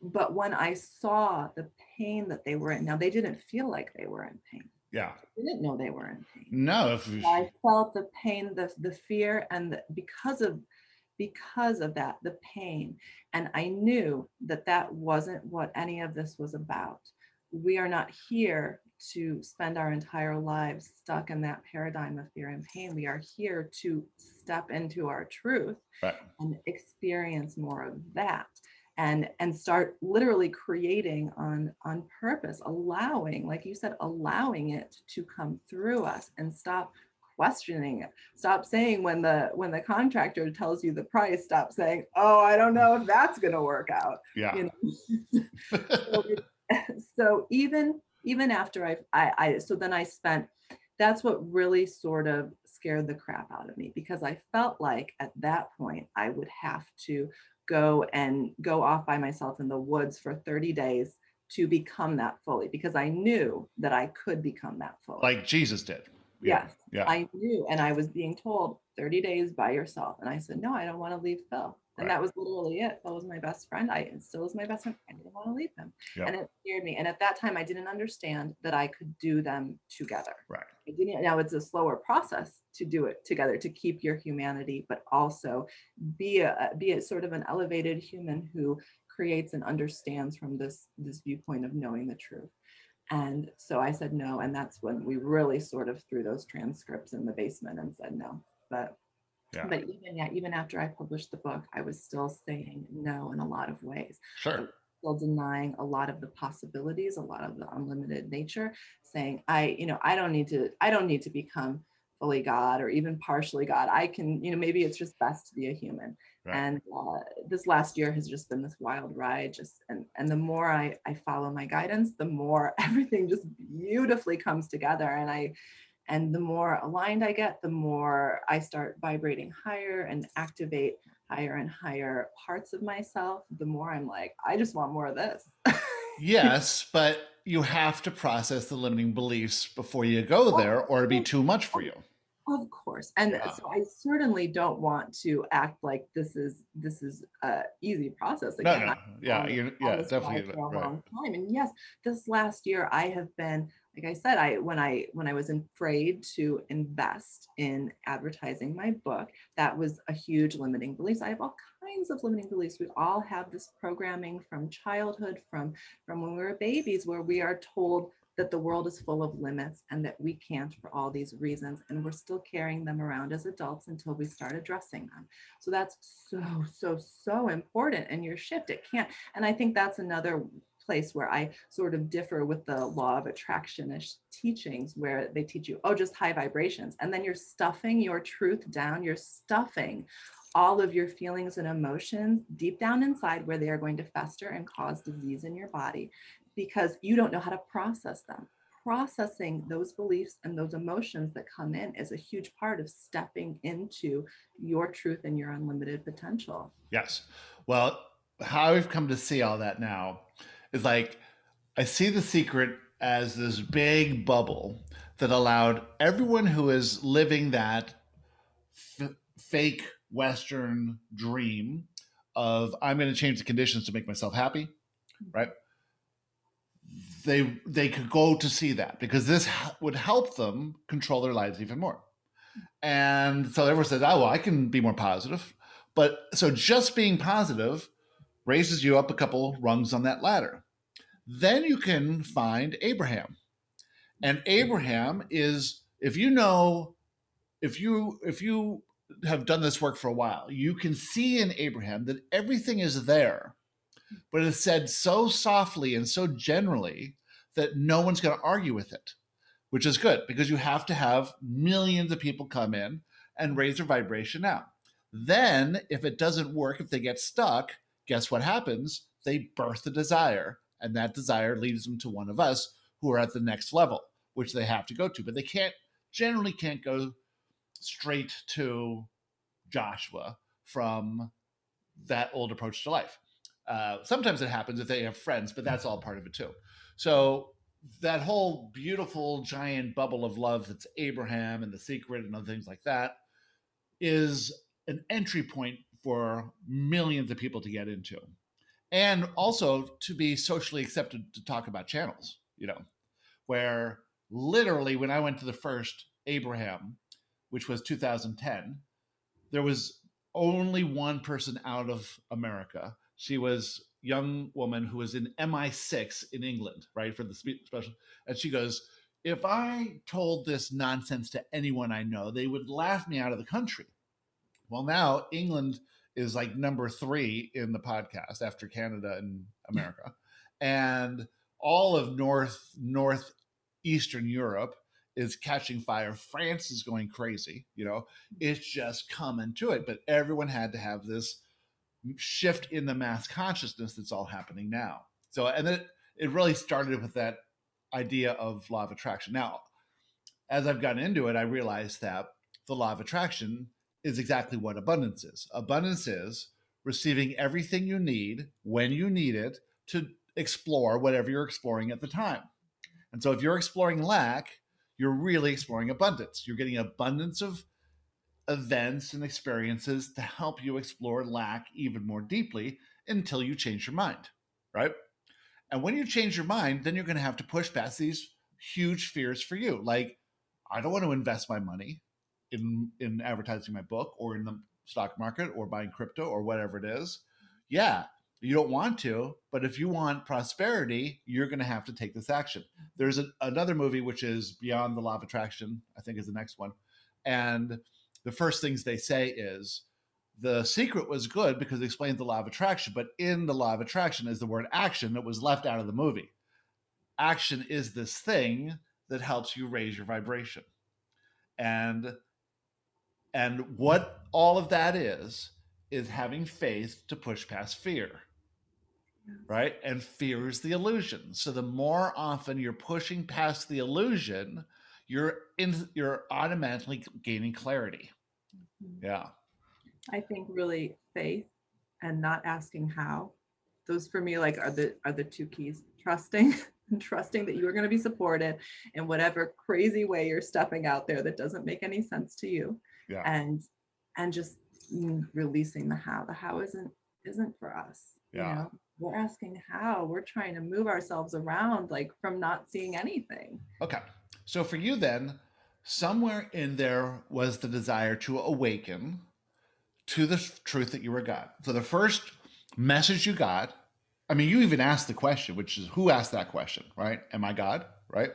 But when I saw the pain that they were in, now they didn't feel like they were in pain. Yeah. They didn't know they were in pain. No. If we... I felt the pain, the, the fear, and the, because of, because of that, the pain. And I knew that that wasn't what any of this was about. We are not here to spend our entire lives stuck in that paradigm of fear and pain. We are here to step into our truth right. and experience more of that. And, and start literally creating on, on purpose, allowing, like you said, allowing it to come through us, and stop questioning it. Stop saying when the, when the contractor tells you the price, stop saying, oh, I don't know if that's going to work out. Yeah. You know? so, so even, even after I, I, I, so then I spent, that's what really sort of scared the crap out of me, because I felt like at that point I would have to go and go off by myself in the woods for thirty days to become that fully, because I knew that I could become that fully. Like Jesus did. Yeah. Yes, yeah. I knew. And I was being told thirty days by yourself. And I said, no, I don't want to leave Phil. And right. that was literally it. That was my best friend. I and still is my best friend. I didn't want to leave them. Yep. And it scared me. And at that time, I didn't understand that I could do them together. Right. I didn't, now it's a slower process to do it together, to keep your humanity, but also be a, be a sort of an elevated human who creates and understands from this, this viewpoint of knowing the truth. And so I said no. And that's when we really sort of threw those transcripts in the basement and said no. But Yeah. But even yeah, even after I published the book, I was still saying no in a lot of ways. Sure. I was still denying a lot of the possibilities, a lot of the unlimited nature, saying I, you know, I don't need to, I don't need to become fully God or even partially God. I can, you know, maybe it's just best to be a human. Right. And uh, this last year has just been this wild ride. Just and and the more I I follow my guidance, the more everything just beautifully comes together. And I. And the more aligned I get, the more I start vibrating higher and activate higher and higher parts of myself, the more I'm like, I just want more of this. Yes, but you have to process the limiting beliefs before you go there, or it'd be too much for you. Of course. And yeah. so I certainly don't want to act like this is this is a easy process. Again, no, no. Yeah, you're, yeah, definitely. For a long right. time. And yes, this last year I have been, like I said, I when I when I was afraid to invest in advertising my book, that was a huge limiting belief. I have all kinds of limiting beliefs. We all have this programming from childhood, from, from when we were babies, where we are told that the world is full of limits and that we can't for all these reasons. And we're still carrying them around as adults until we start addressing them. So that's so, so, so important. And your shift, it can't. And I think that's another place where I sort of differ with the law of attraction-ish teachings, where they teach you, oh, just high vibrations. And then you're stuffing your truth down. You're stuffing all of your feelings and emotions deep down inside, where they are going to fester and cause disease in your body, because you don't know how to process them. Processing those beliefs and those emotions that come in is a huge part of stepping into your truth and your unlimited potential. Yes. Well, how we've come to see all that now is, like, I see The Secret as this big bubble that allowed everyone who is living that f fake Western dream of, I'm going to change the conditions to make myself happy, right? They, they could go to see that, because this would help them control their lives even more. And so everyone says, oh, well, I can be more positive. But so just being positive raises you up a couple rungs on that ladder. Then you can find Abraham. And Abraham is, if you know, if you, if you have done this work for a while, you can see in Abraham that everything is there, but it's said so softly and so generally that no one's going to argue with it, which is good, because you have to have millions of people come in and raise their vibration out. Then if it doesn't work, if they get stuck, guess what happens? They birth a desire, and that desire leads them to one of us who are at the next level, which they have to go to. But they can't, generally can't go straight to Joshua from that old approach to life. Uh, sometimes it happens if they have friends, but that's all part of it too. So that whole beautiful giant bubble of love that's Abraham and The Secret and other things like that is an entry point for millions of people to get into, and also to be socially accepted to talk about channels, you know, where literally when I went to the first Abraham, which was two thousand ten, there was only one person out of America. She was a young woman who was in M I six in England, right, for the special. And she goes, if I told this nonsense to anyone I know, they would laugh me out of the country. Well, now England is like number three in the podcast after Canada and America, and all of North Northeastern Europe is catching fire. France is going crazy. You know, it's just coming to it. But everyone had to have this shift in the mass consciousness that's all happening now. So, and then it, it really started with that idea of law of attraction. Now, as I've gotten into it, I realized that the law of attraction is exactly what abundance is. Abundance is receiving everything you need when you need it to explore whatever you're exploring at the time. And so if you're exploring lack, you're really exploring abundance. You're getting an abundance of events, and experiences to help you explore lack even more deeply until you change your mind, right? And when you change your mind, then you're going to have to push past these huge fears for you. Like, I don't want to invest my money in, in advertising my book or in the stock market or buying crypto or whatever it is. Yeah, you don't want to, but if you want prosperity, you're going to have to take this action. There's a, another movie, which is Beyond the Law of Attraction, I think is the next one. And the first things they say is, The Secret was good because it explained the law of attraction, but in the law of attraction is the word action that was left out of the movie. Action is this thing that helps you raise your vibration. And, and what all of that is, is having faith to push past fear, right? And fear is the illusion. So the more often you're pushing past the illusion, you're in, you're automatically gaining clarity. Mm-hmm. Yeah. I think really faith and not asking how, those for me, like, are the, are the two keys. Trusting and trusting that you are going to be supported in whatever crazy way you're stepping out there that doesn't make any sense to you. Yeah. And, and just releasing the how. The how isn't, isn't for us. Yeah. You know? We're asking how, we're trying to move ourselves around, like, from not seeing anything. Okay. So for you then, somewhere in there was the desire to awaken to the truth that you were God. So the first message you got, I mean, you even asked the question, which is, who asked that question, right? Am I God, right?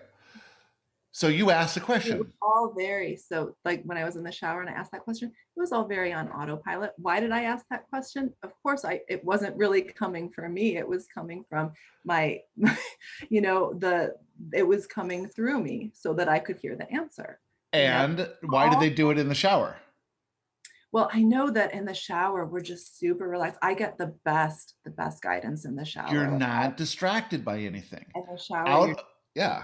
So you asked the question. It was all very, so like when I was in the shower and I asked that question, it was all very on autopilot. Why did I ask that question? Of course, I it wasn't really coming from me. It was coming from my, my you know, the, it was coming through me so that I could hear the answer. And, and why did they do it in the shower? Well, I know that in the shower, we're just super relaxed. I get the best, the best guidance in the shower. You're not distracted by anything. In the shower. Out, yeah.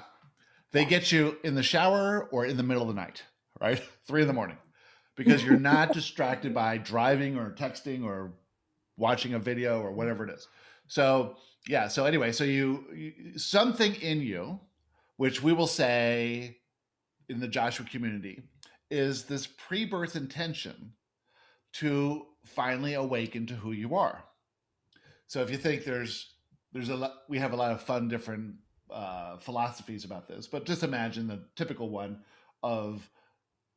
They get you in the shower or in the middle of the night, right? Three in the morning, because you're not distracted by driving or texting or watching a video or whatever it is. So yeah. So anyway, so you, you something in you, which we will say in the Joshua community, is this pre-birth intention to finally awaken to who you are. So if you think there's, there's a lot, we have a lot of fun, different uh, philosophies about this, but just imagine the typical one of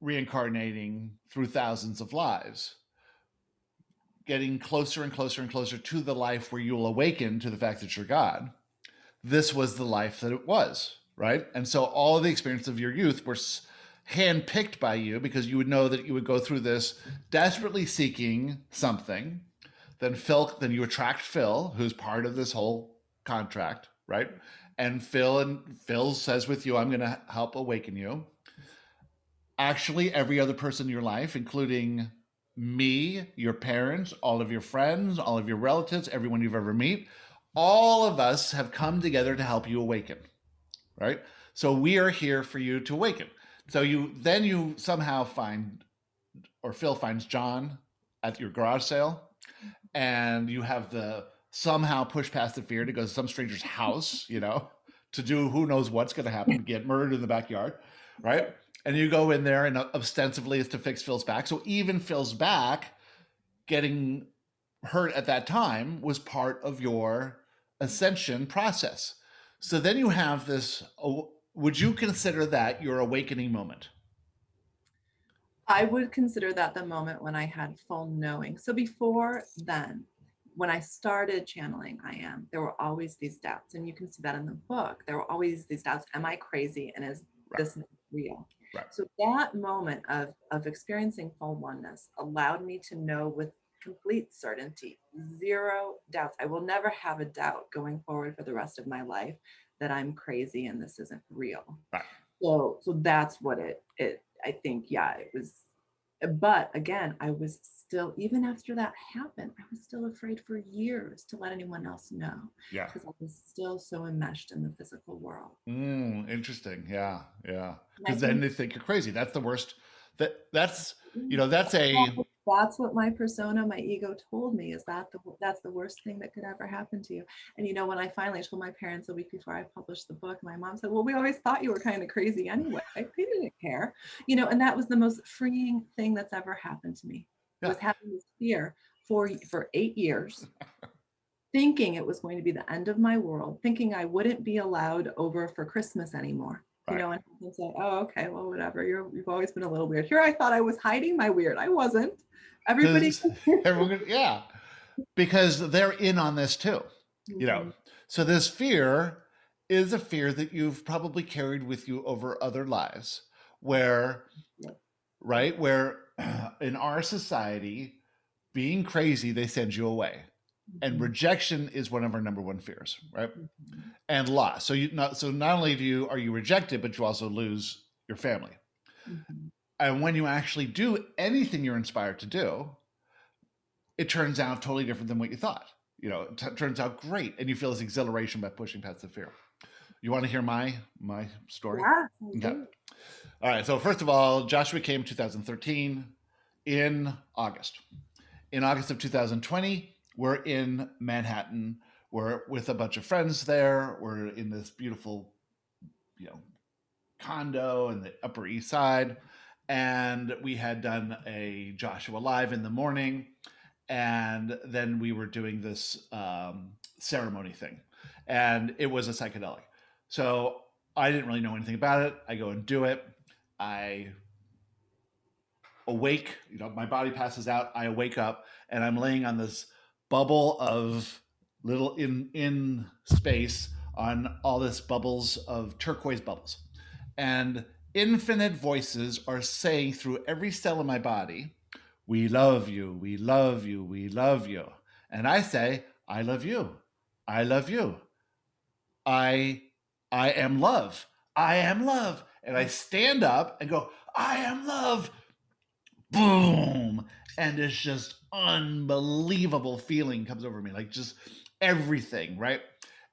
reincarnating through thousands of lives, getting closer and closer and closer to the life where you'll awaken to the fact that you're God. This was the life that it was, right? And so all the experiences of your youth were handpicked by you, because you would know that you would go through this desperately seeking something. Then Phil, then you attract Phil, who's part of this whole contract, right? And Phil and Phil says with you, I'm going to help awaken you. Actually, every other person in your life, including me, your parents, all of your friends, all of your relatives, everyone you've ever met, all of us have come together to help you awaken, right? So we are here for you to awaken. So you, then you somehow find, or Phil finds John at your garage sale, and you have the somehow push past the fear to go to some stranger's house, you know, to do who knows what's going to happen, get murdered in the backyard, right? And you go in there and ostensibly is to fix Phil's back. So even Phil's back getting hurt at that time was part of your ascension process. So then you have this... Would you consider that your awakening moment? I would consider that the moment when I had full knowing. So before then, when I started channeling I Am, there were always these doubts. And you can see that in the book. There were always these doubts. Am I crazy? And is right. this real? Right. So that moment of, of experiencing full oneness allowed me to know with complete certainty, zero doubts. I will never have a doubt going forward for the rest of my life that I'm crazy and this isn't real. Right. So, so that's what it, it, I think, yeah, it was, but again, I was still, even after that happened, I was still afraid for years to let anyone else know. Yeah. Because I was still so enmeshed in the physical world. Mm, interesting. Yeah. Yeah. Because then they think you're crazy. That's the worst. That that's, you know, that's a That's what my persona, my ego told me, is that the, that's the worst thing that could ever happen to you. And, you know, when I finally told my parents a week before I published the book, my mom said, well, we always thought you were kind of crazy anyway. They didn't care, you know, and that was the most freeing thing that's ever happened to me. Yeah. Was having this fear for, for eight years, thinking it was going to be the end of my world, thinking I wouldn't be allowed over for Christmas anymore. You know, and people say, oh, okay, well, whatever. You're, you've always been a little weird. Here I thought I was hiding my weird. I wasn't. Everybody. Everyone, yeah. Because they're in on this too, mm-hmm. you know. So this fear is a fear that you've probably carried with you over other lives where, yep. right, where in our society, being crazy, they send you away. And rejection is one of our number one fears, right? Mm-hmm. And loss. So you not so not only do you are you rejected, but you also lose your family. Mm-hmm. And when you actually do anything you're inspired to do, it turns out totally different than what you thought. You know, it t- turns out great, and you feel this exhilaration by pushing past the fear. You want to hear my my story? Yeah. Okay. All right. So first of all, Joshua came two thousand thirteen in August. In August of two thousand twenty. We're in Manhattan. We're with a bunch of friends there. We're in this beautiful, you know, condo in the Upper East Side. And we had done a Joshua Live in the morning. And then we were doing this um, ceremony thing. And it was a psychedelic. So I didn't really know anything about it. I go and do it. I awake, you know, my body passes out. I wake up and I'm laying on this bubble of little in in space on all this bubbles of turquoise bubbles, and infinite voices are saying through every cell in my body, we love you, we love you, we love you. And I say, I love you, I love you, I I am love, I am love. And I stand up and go, I am love, boom. And it's just unbelievable feeling comes over me, like just everything, right?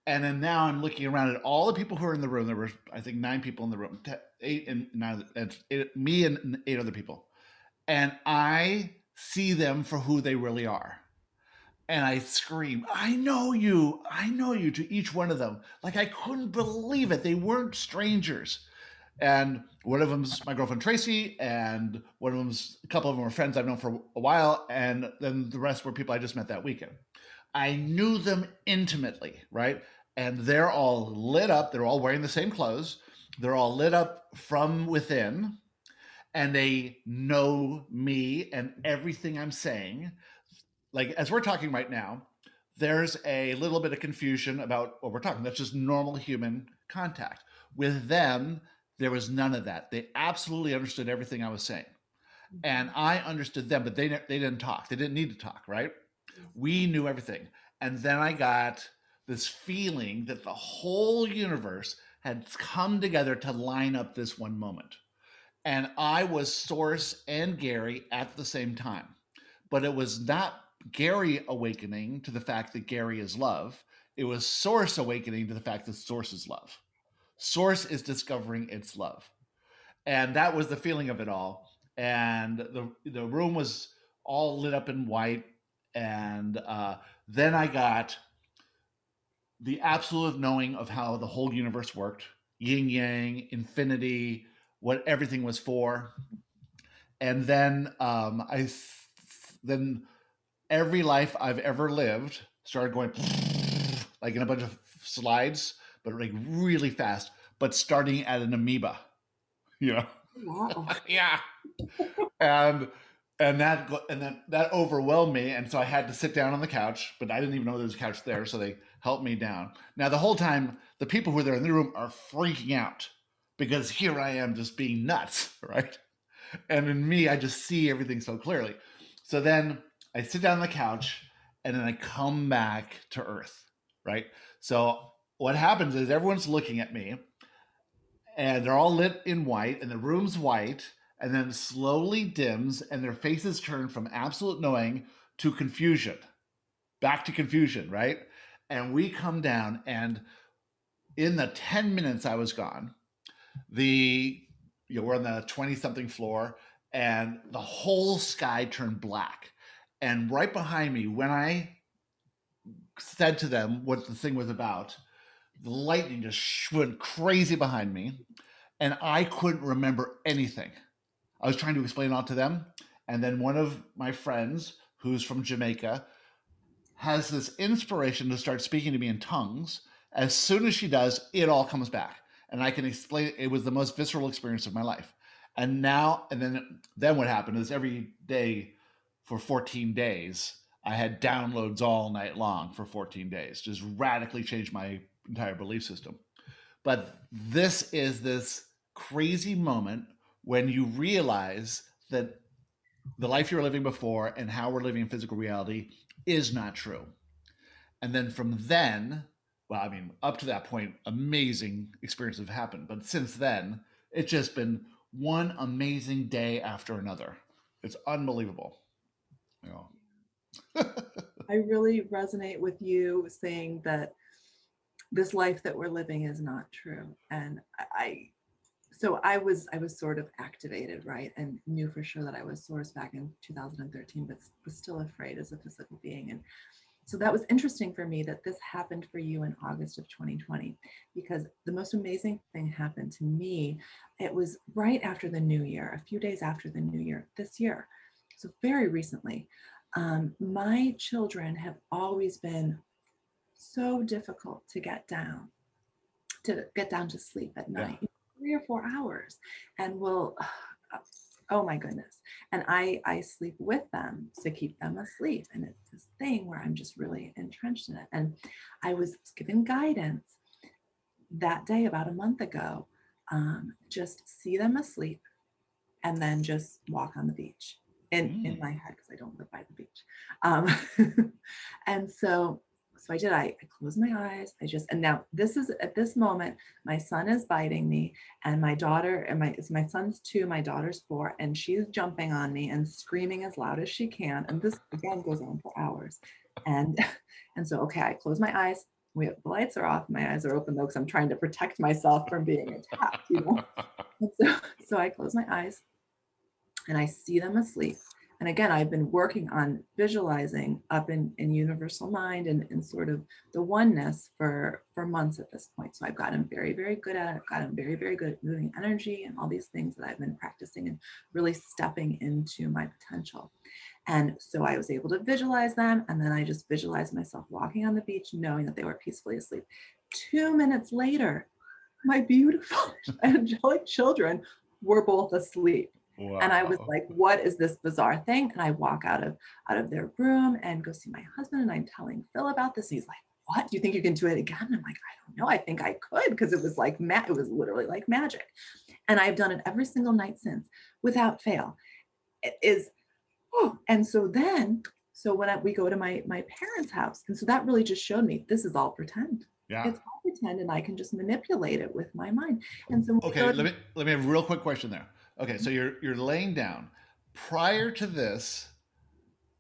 And then now I'm looking around at all the people who are in the room. There were, I think, nine people in the room, eight and nine, eight, me and eight other people. And I see them for who they really are. And I scream, I know you, I know you, to each one of them. Like, I couldn't believe it. They weren't strangers. And one of them's my girlfriend, Tracy, and one of them's, a couple of them were friends I've known for a while, and then the rest were people I just met that weekend. I knew them intimately, right? And they're all lit up. They're all wearing the same clothes. They're all lit up from within, and they know me and everything I'm saying. Like, as we're talking right now, there's a little bit of confusion about what we're talking. That's just normal human contact. With them, there was none of that. They absolutely understood everything I was saying. And I understood them, but they, they didn't talk. They didn't need to talk, right? We knew everything. And then I got this feeling that the whole universe had come together to line up this one moment. And I was Source and Gary at the same time. But it was not Gary awakening to the fact that Gary is love. It was Source awakening to the fact that Source is love. Source is discovering its love. And that was the feeling of it all. And the the room was all lit up in white. And uh, then I got the absolute knowing of how the whole universe worked. Yin yang, infinity, what everything was for. And then um, I then every life I've ever lived started going like in a bunch of slides, but like really fast, but starting at an amoeba, you know? Wow. Yeah. And, and that, and then that overwhelmed me. And so I had to sit down on the couch, but I didn't even know there was a couch there. So they helped me down. Now the whole time, the people who are there in the room are freaking out because here I am just being nuts, right? And in me, I just see everything so clearly. So then I sit down on the couch and then I come back to earth, right? So what happens is everyone's looking at me and they're all lit in white and the room's white and then slowly dims and their faces turn from absolute knowing to confusion, back to confusion, right? And we come down and in the ten minutes I was gone, the, you know, we're on the twenty something floor and the whole sky turned black. And right behind me, when I said to them what the thing was about, the lightning just went crazy behind me, and I couldn't remember anything. I was trying to explain it all to them, and then one of my friends, who's from Jamaica, has this inspiration to start speaking to me in tongues. As soon as she does, it all comes back, and I can explain it. It was the most visceral experience of my life. And now, and then, then what happened is every day for fourteen days, I had downloads all night long for fourteen days, just radically changed my entire belief system. But this is this crazy moment when you realize that the life you were living before and how we're living in physical reality is not true. And then from then, well, I mean, up to that point, amazing experiences have happened. But since then, it's just been one amazing day after another. It's unbelievable. You know. I really resonate with you saying that this life that we're living is not true. And I, so I was, I was sort of activated, right? And knew for sure that I was source back in two thousand thirteen, but was still afraid as a physical being. And so that was interesting for me that this happened for you in August of twenty twenty, because the most amazing thing happened to me. It was right after the new year, a few days after the new year this year. So very recently, um, my children have always been so difficult to get down, to get down to sleep at night, yeah. three or four hours. And we'll, oh my goodness. And I, I sleep with them to keep them asleep. And it's this thing where I'm just really entrenched in it. And I was given guidance that day about a month ago, um, just see them asleep and then just walk on the beach in, mm. in my head, because I don't live by the beach. Um, and so So I did, I, I closed my eyes. I just, and now this is at this moment, my son is biting me and my daughter and my, it's my son's two, my daughter's four, and she's jumping on me and screaming as loud as she can. And this again goes on for hours. And, and so, okay, I close my eyes. We have, the lights are off. My eyes are open though, because I'm trying to protect myself from being attacked. You know? And so, so I close my eyes and I see them asleep. And again, I've been working on visualizing up in, in universal mind and, and sort of the oneness for, for months at this point. So I've gotten very, very good at it. I've gotten very, very good at moving energy and all these things that I've been practicing and really stepping into my potential. And so I was able to visualize them. And then I just visualized myself walking on the beach, knowing that they were peacefully asleep. Two minutes later, my beautiful angelic children were both asleep. Wow. And I was like, what is this bizarre thing? And I walk out of out of their room and go see my husband. And I'm telling Phil about this. He's like, what? Do you think you can do it again? And I'm like, I don't know. I think I could, because it was like, ma- it was literally like magic. And I've done it every single night since without fail. It is. Oh, and so then, so when I, we go to my, my parents' house. And so that really just showed me this is all pretend. Yeah. It's all pretend. And I can just manipulate it with my mind. And so. Okay. Let me, let me have a real quick question there. Okay, so you're you're laying down. Prior to this,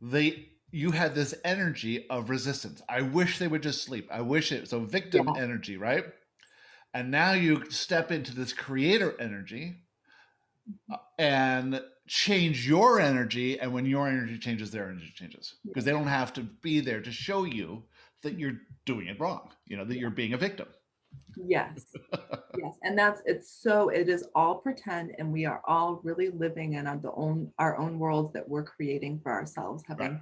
they you had this energy of resistance. I wish they would just sleep. I wish it. So victim yeah. energy, right? And now you step into this creator energy and change your energy. And when your energy changes, their energy changes. Because they don't have to be there to show you that you're doing it wrong, you know, that you're being a victim. Yes. Yes. And that's, it's so, it is all pretend, and we are all really living in our own, our own worlds that we're creating for ourselves, having right.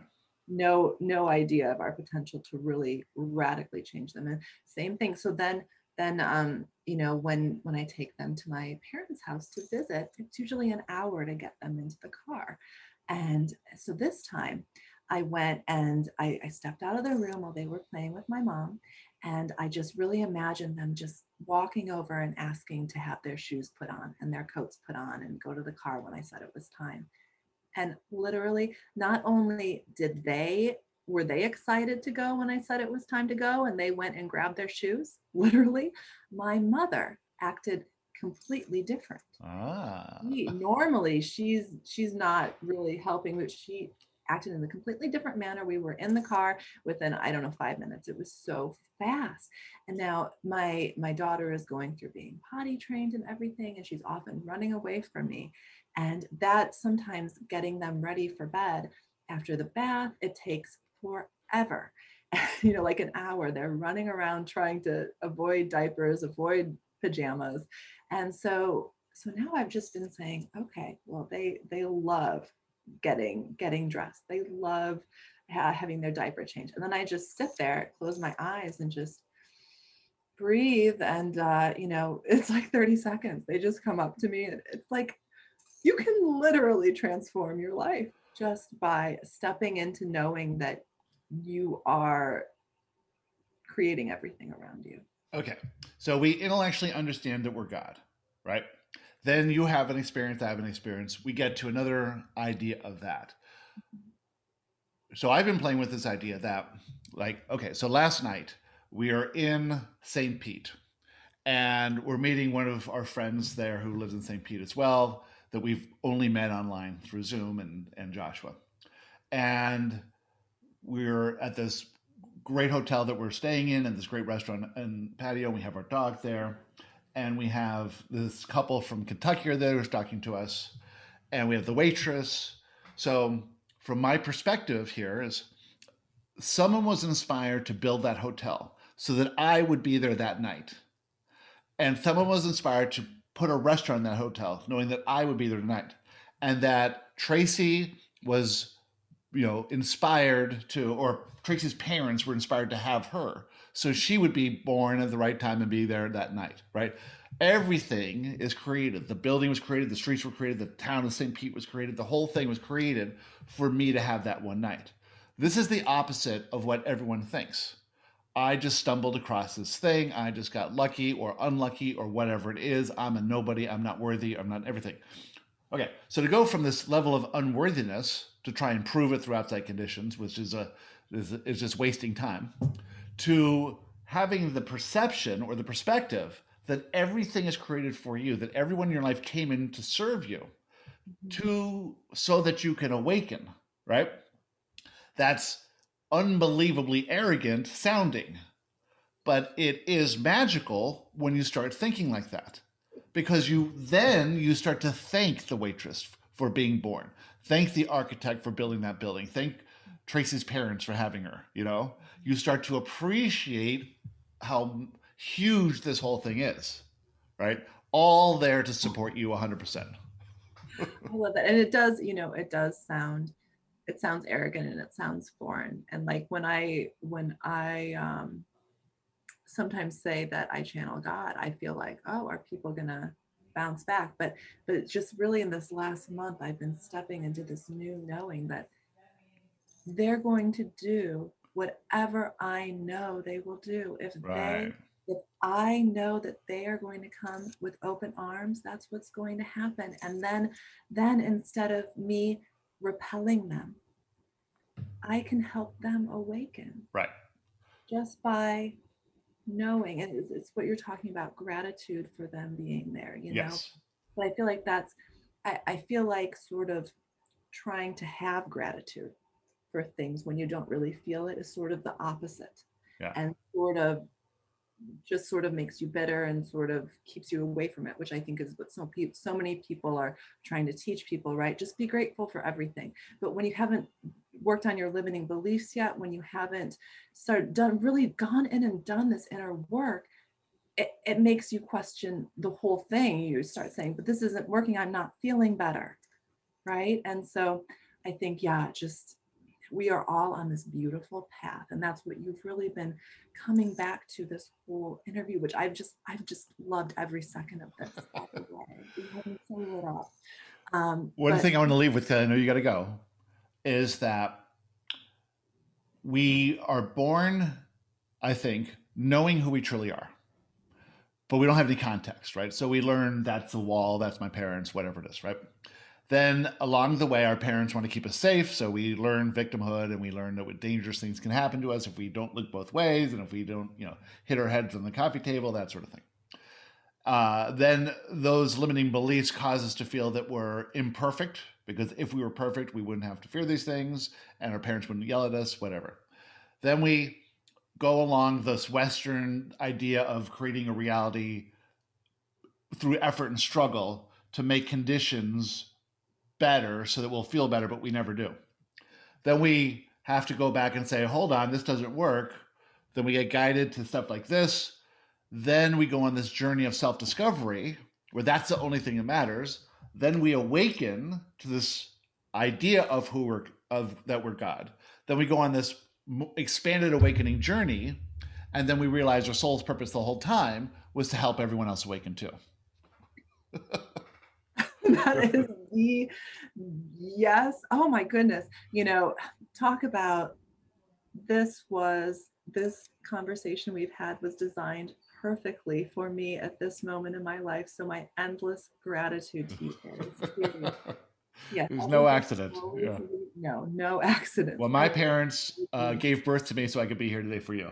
no, no idea of our potential to really radically change them. And same thing. So then, then, um, you know, when, when I take them to my parents' house to visit, it's usually an hour to get them into the car. And so this time I went and I, I stepped out of their room while they were playing with my mom. And I just really imagined them just walking over and asking to have their shoes put on and their coats put on and go to the car when I said it was time. And literally, not only did they, were they excited to go when I said it was time to go, and they went and grabbed their shoes, literally, my mother acted completely different. Ah. She, normally, she's she's not really helping, but she acted in a completely different manner. We were in the car within, I don't know, five minutes. It was so fast. And now my, my daughter is going through being potty trained and everything, and she's often running away from me. And that sometimes getting them ready for bed after the bath, it takes forever, you know, like an hour. They're running around trying to avoid diapers, avoid pajamas. And so, so now I've just been saying, okay, well, they, they love getting, getting dressed. They love ha- having their diaper changed. And then I just sit there, close my eyes and just breathe. And, uh, you know, it's like thirty seconds. They just come up to me, and it's like, you can literally transform your life just by stepping into knowing that you are creating everything around you. Okay. So we intellectually understand that we're God, right? Then you have an experience, I have an experience. We get to another idea of that. So I've been playing with this idea that, like, okay, so last night we are in Saint Pete, and we're meeting one of our friends there who lives in Saint Pete as well, that we've only met online through Zoom, and, and Joshua. And we're at this great hotel that we're staying in, and this great restaurant and patio. We have our dog there, and we have this couple from Kentucky are there who's talking to us, and we have the waitress. So from my perspective here is, someone was inspired to build that hotel so that I would be there that night. And someone was inspired to put a restaurant in that hotel, knowing that I would be there tonight, and that Tracy was, you know, inspired to, or Tracy's parents were inspired to have her, so she would be born at the right time and be there that night, right? Everything is created. The building was created, the streets were created, the town of Saint Pete was created, the whole thing was created for me to have that one night. This is the opposite of what everyone thinks. I just stumbled across this thing. I just got lucky or unlucky or whatever it is. I'm a nobody. I'm not worthy. I'm not everything. Okay. So to go from this level of unworthiness to try and prove it through outside conditions, which is a, is, is just wasting time, to having the perception or the perspective that everything is created for you, that everyone in your life came in to serve you, to, so that you can awaken, right? That's unbelievably arrogant sounding, but it is magical when you start thinking like that, because you then you start to thank the waitress for being born, thank the architect for building that building, thank Tracy's parents for having her. You know, you start to appreciate how huge this whole thing is, right? All there to support you one hundred percent. I love that. And it does, you know, it does sound it sounds arrogant and it sounds foreign. And like when I, when I um, sometimes say that I channel God, I feel like, oh, are people gonna bounce back? But, but just really in this last month, I've been stepping into this new knowing that they're going to do whatever I know they will do. If right. they If I know that they are going to come with open arms, that's what's going to happen. And then, then instead of me repelling them, I can help them awaken. Right. Just by knowing, and it's, it's what you're talking about, gratitude for them being there, you yes. know, but I feel like that's, I, I feel like sort of trying to have gratitude for things when you don't really feel it is sort of the opposite, yeah. and sort of just sort of makes you bitter and sort of keeps you away from it, which I think is what so, pe- so many people are trying to teach people, right? Just be grateful for everything. But when you haven't worked on your limiting beliefs yet, when you haven't started done, really gone in and done this inner work, it, it makes you question the whole thing. You start saying, but this isn't working. I'm not feeling better. Right. And so I think, yeah, just we are all on this beautiful path. And that's what you've really been coming back to this whole interview, which I've just, I've just loved every second of this. You haven't seen it all. Um, One but- thing I want to leave with, because I know you got to go, is that we are born, I think, knowing who we truly are, but we don't have any context, right? So we learn that's the wall, that's my parents, whatever it is, right? Then along the way, our parents want to keep us safe. So we learn victimhood, and we learn that dangerous things can happen to us if we don't look both ways. And if we don't, you know, hit our heads on the coffee table, that sort of thing. Uh, then those limiting beliefs cause us to feel that we're imperfect, because if we were perfect, we wouldn't have to fear these things and our parents wouldn't yell at us, whatever. Then we go along this Western idea of creating a reality through effort and struggle to make conditions better so that we'll feel better, but we never do. Then we have to go back and say, hold on, this doesn't work. Then we get guided to stuff like this. Then we go on this journey of self-discovery where that's the only thing that matters. Then we awaken to this idea of who we're, of that we're God. Then we go on this expanded awakening journey, and then we realize our soul's purpose the whole time was to help everyone else awaken too. That is the, yes. Oh my goodness. You know, talk about this was, this conversation we've had was designed perfectly for me at this moment in my life. So my endless gratitude to you. Yes, it was no accident. Always, yeah. No, no accident. Well, my parents uh, gave birth to me so I could be here today for you.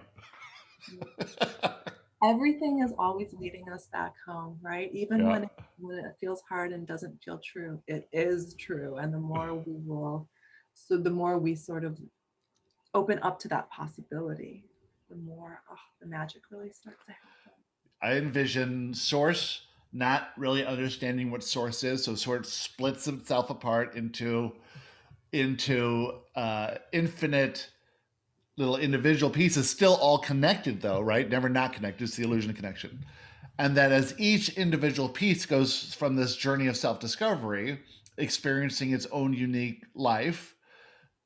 Everything is always leading us back home, right? Even yeah. when, it, when it feels hard and doesn't feel true, it is true. And the more we will, so the more we sort of open up to that possibility, the more oh, the magic really starts to happen. I envision Source not really understanding what Source is. So Source splits itself apart into, into uh, infinite little individual pieces, still all connected though, right? Never not connected. It's the illusion of connection. And that as each individual piece goes from this journey of self-discovery, experiencing its own unique life,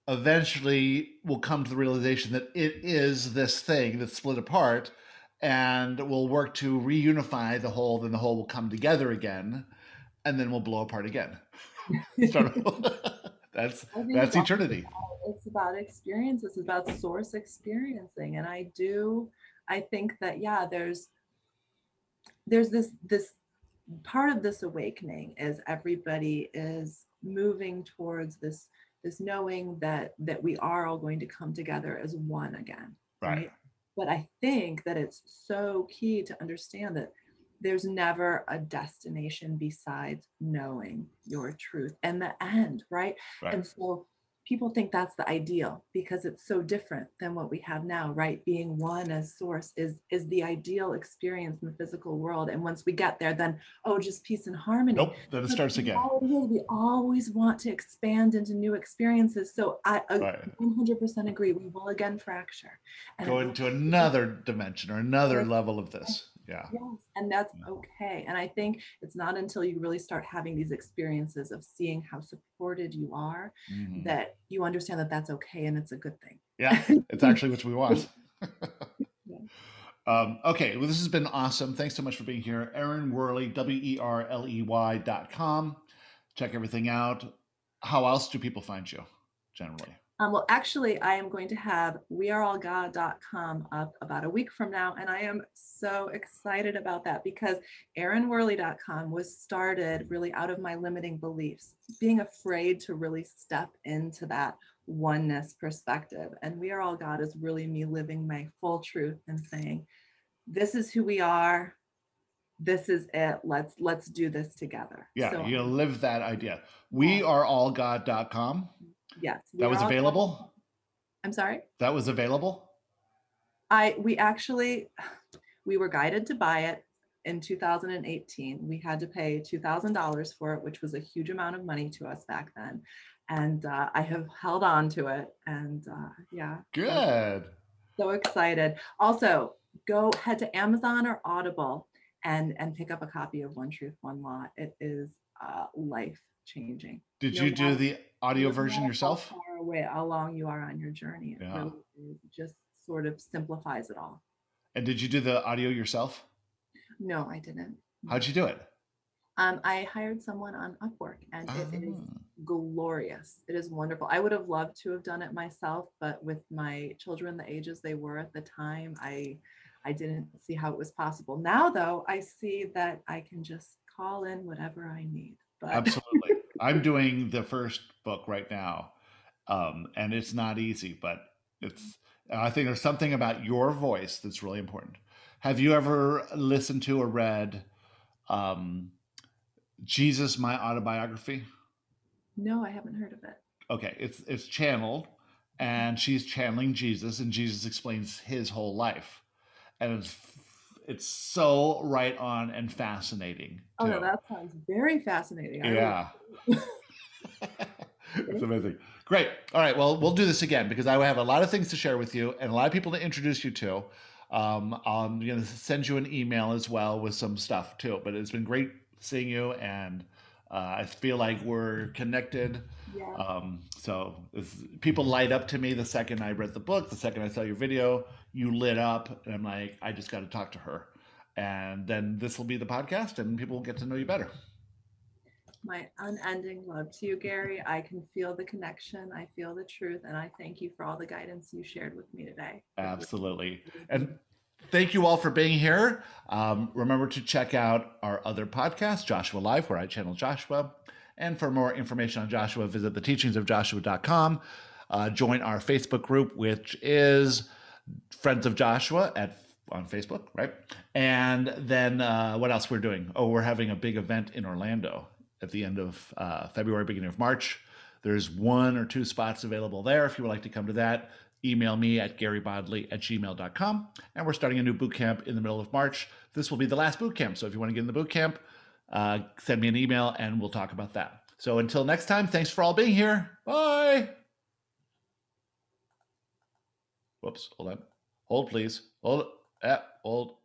eventually will come to the realization that it is this thing that's split apart, and we'll work to reunify the whole, then the whole will come together again, and then we'll blow apart again. That's, that's eternity. It's about experience. It's about source experiencing. And I do, I think that, yeah, there's, there's this, this part of this awakening is everybody is moving towards this, this knowing that, that we are all going to come together as one again. Right. right? But I think that it's so key to understand that there's never a destination besides knowing your truth and the end, right? right? And so people think that's the ideal because it's so different than what we have now, right? Being one as source is, is the ideal experience in the physical world. And once we get there, then, oh, just peace and harmony. Nope, then it starts again. We always want to expand into new experiences. So I right. one hundred percent agree, we will again fracture. And go into another dimension or another level of this. Yeah. Yes, and that's okay. And I think it's not until you really start having these experiences of seeing how supported you are mm-hmm. that you understand that that's okay and it's a good thing. Yeah, it's actually what we want. yeah. um, okay, well, this has been awesome. Thanks so much for being here. Erin Werley, W E R L E Y dot com. Check everything out. How else do people find you generally? Um, well, actually, I am going to have we are all god dot com up about a week from now, and I am so excited about that because erin werley dot com was started really out of my limiting beliefs, being afraid to really step into that oneness perspective. And We Are All God is really me living my full truth and saying, this is who we are. This is it. Let's let's do this together. Yeah, so, you live that idea. we are all god dot com. Yes. That was available? I'm sorry? That was available? I, we actually, we were guided to buy it in two thousand eighteen. We had to pay two thousand dollars for it, which was a huge amount of money to us back then. And uh, I have held on to it. And uh, yeah. Good. So excited. Also, go head to Amazon or Audible and, and pick up a copy of One Truth, One Law. It is uh, life changing. Did you do the audio version yourself? How far away, how long you are on your journey. It really just sort of simplifies it all. And did you do the audio yourself? No, I didn't. How'd you do it? Um, I hired someone on Upwork, and ah. it, it is glorious. It is wonderful. I would have loved to have done it myself, but with my children, the ages they were at the time, I, I didn't see how it was possible. Now, though, I see that I can just call in whatever I need. But... Absolutely. I'm doing the first book right now, um, and it's not easy, but it's, I think there's something about your voice that's really important. Have you ever listened to or read um, Jesus, My Autobiography? No, I haven't heard of it. Okay, it's it's channeled, and she's channeling Jesus, and Jesus explains his whole life, and it's it's so right on and fascinating. Oh, no, that sounds very fascinating. Yeah. It's amazing. Great. All right. Well, we'll do this again because I have a lot of things to share with you and a lot of people to introduce you to. Um, I'm going to send you an email as well with some stuff too, but it's been great seeing you, and uh, I feel like we're connected. Yeah. Um, so people light up to me the second I read the book, the second I saw your video, you lit up, and I'm like, I just got to talk to her. And then this will be the podcast and people will get to know you better. My unending love to you, Gary. I can feel the connection. I feel the truth. And I thank you for all the guidance you shared with me today. Absolutely. And thank you all for being here. Um, remember to check out our other podcast, Joshua Live, where I channel Joshua. And for more information on Joshua, visit the teachings of joshua dot com. Uh, join our Facebook group, which is Friends of Joshua at on Facebook, right? And then uh, what else we're doing? Oh, we're having a big event in Orlando at the end of uh, February, beginning of March. There's one or two spots available there. If you would like to come to that, email me at gary bodley at gmail dot com. And we're starting a new boot camp in the middle of March. This will be the last boot camp. So if you want to get in the boot camp, uh, send me an email and we'll talk about that. So until next time, thanks for all being here. Bye. Whoops, hold on. Hold, please. Hold, uh, hold.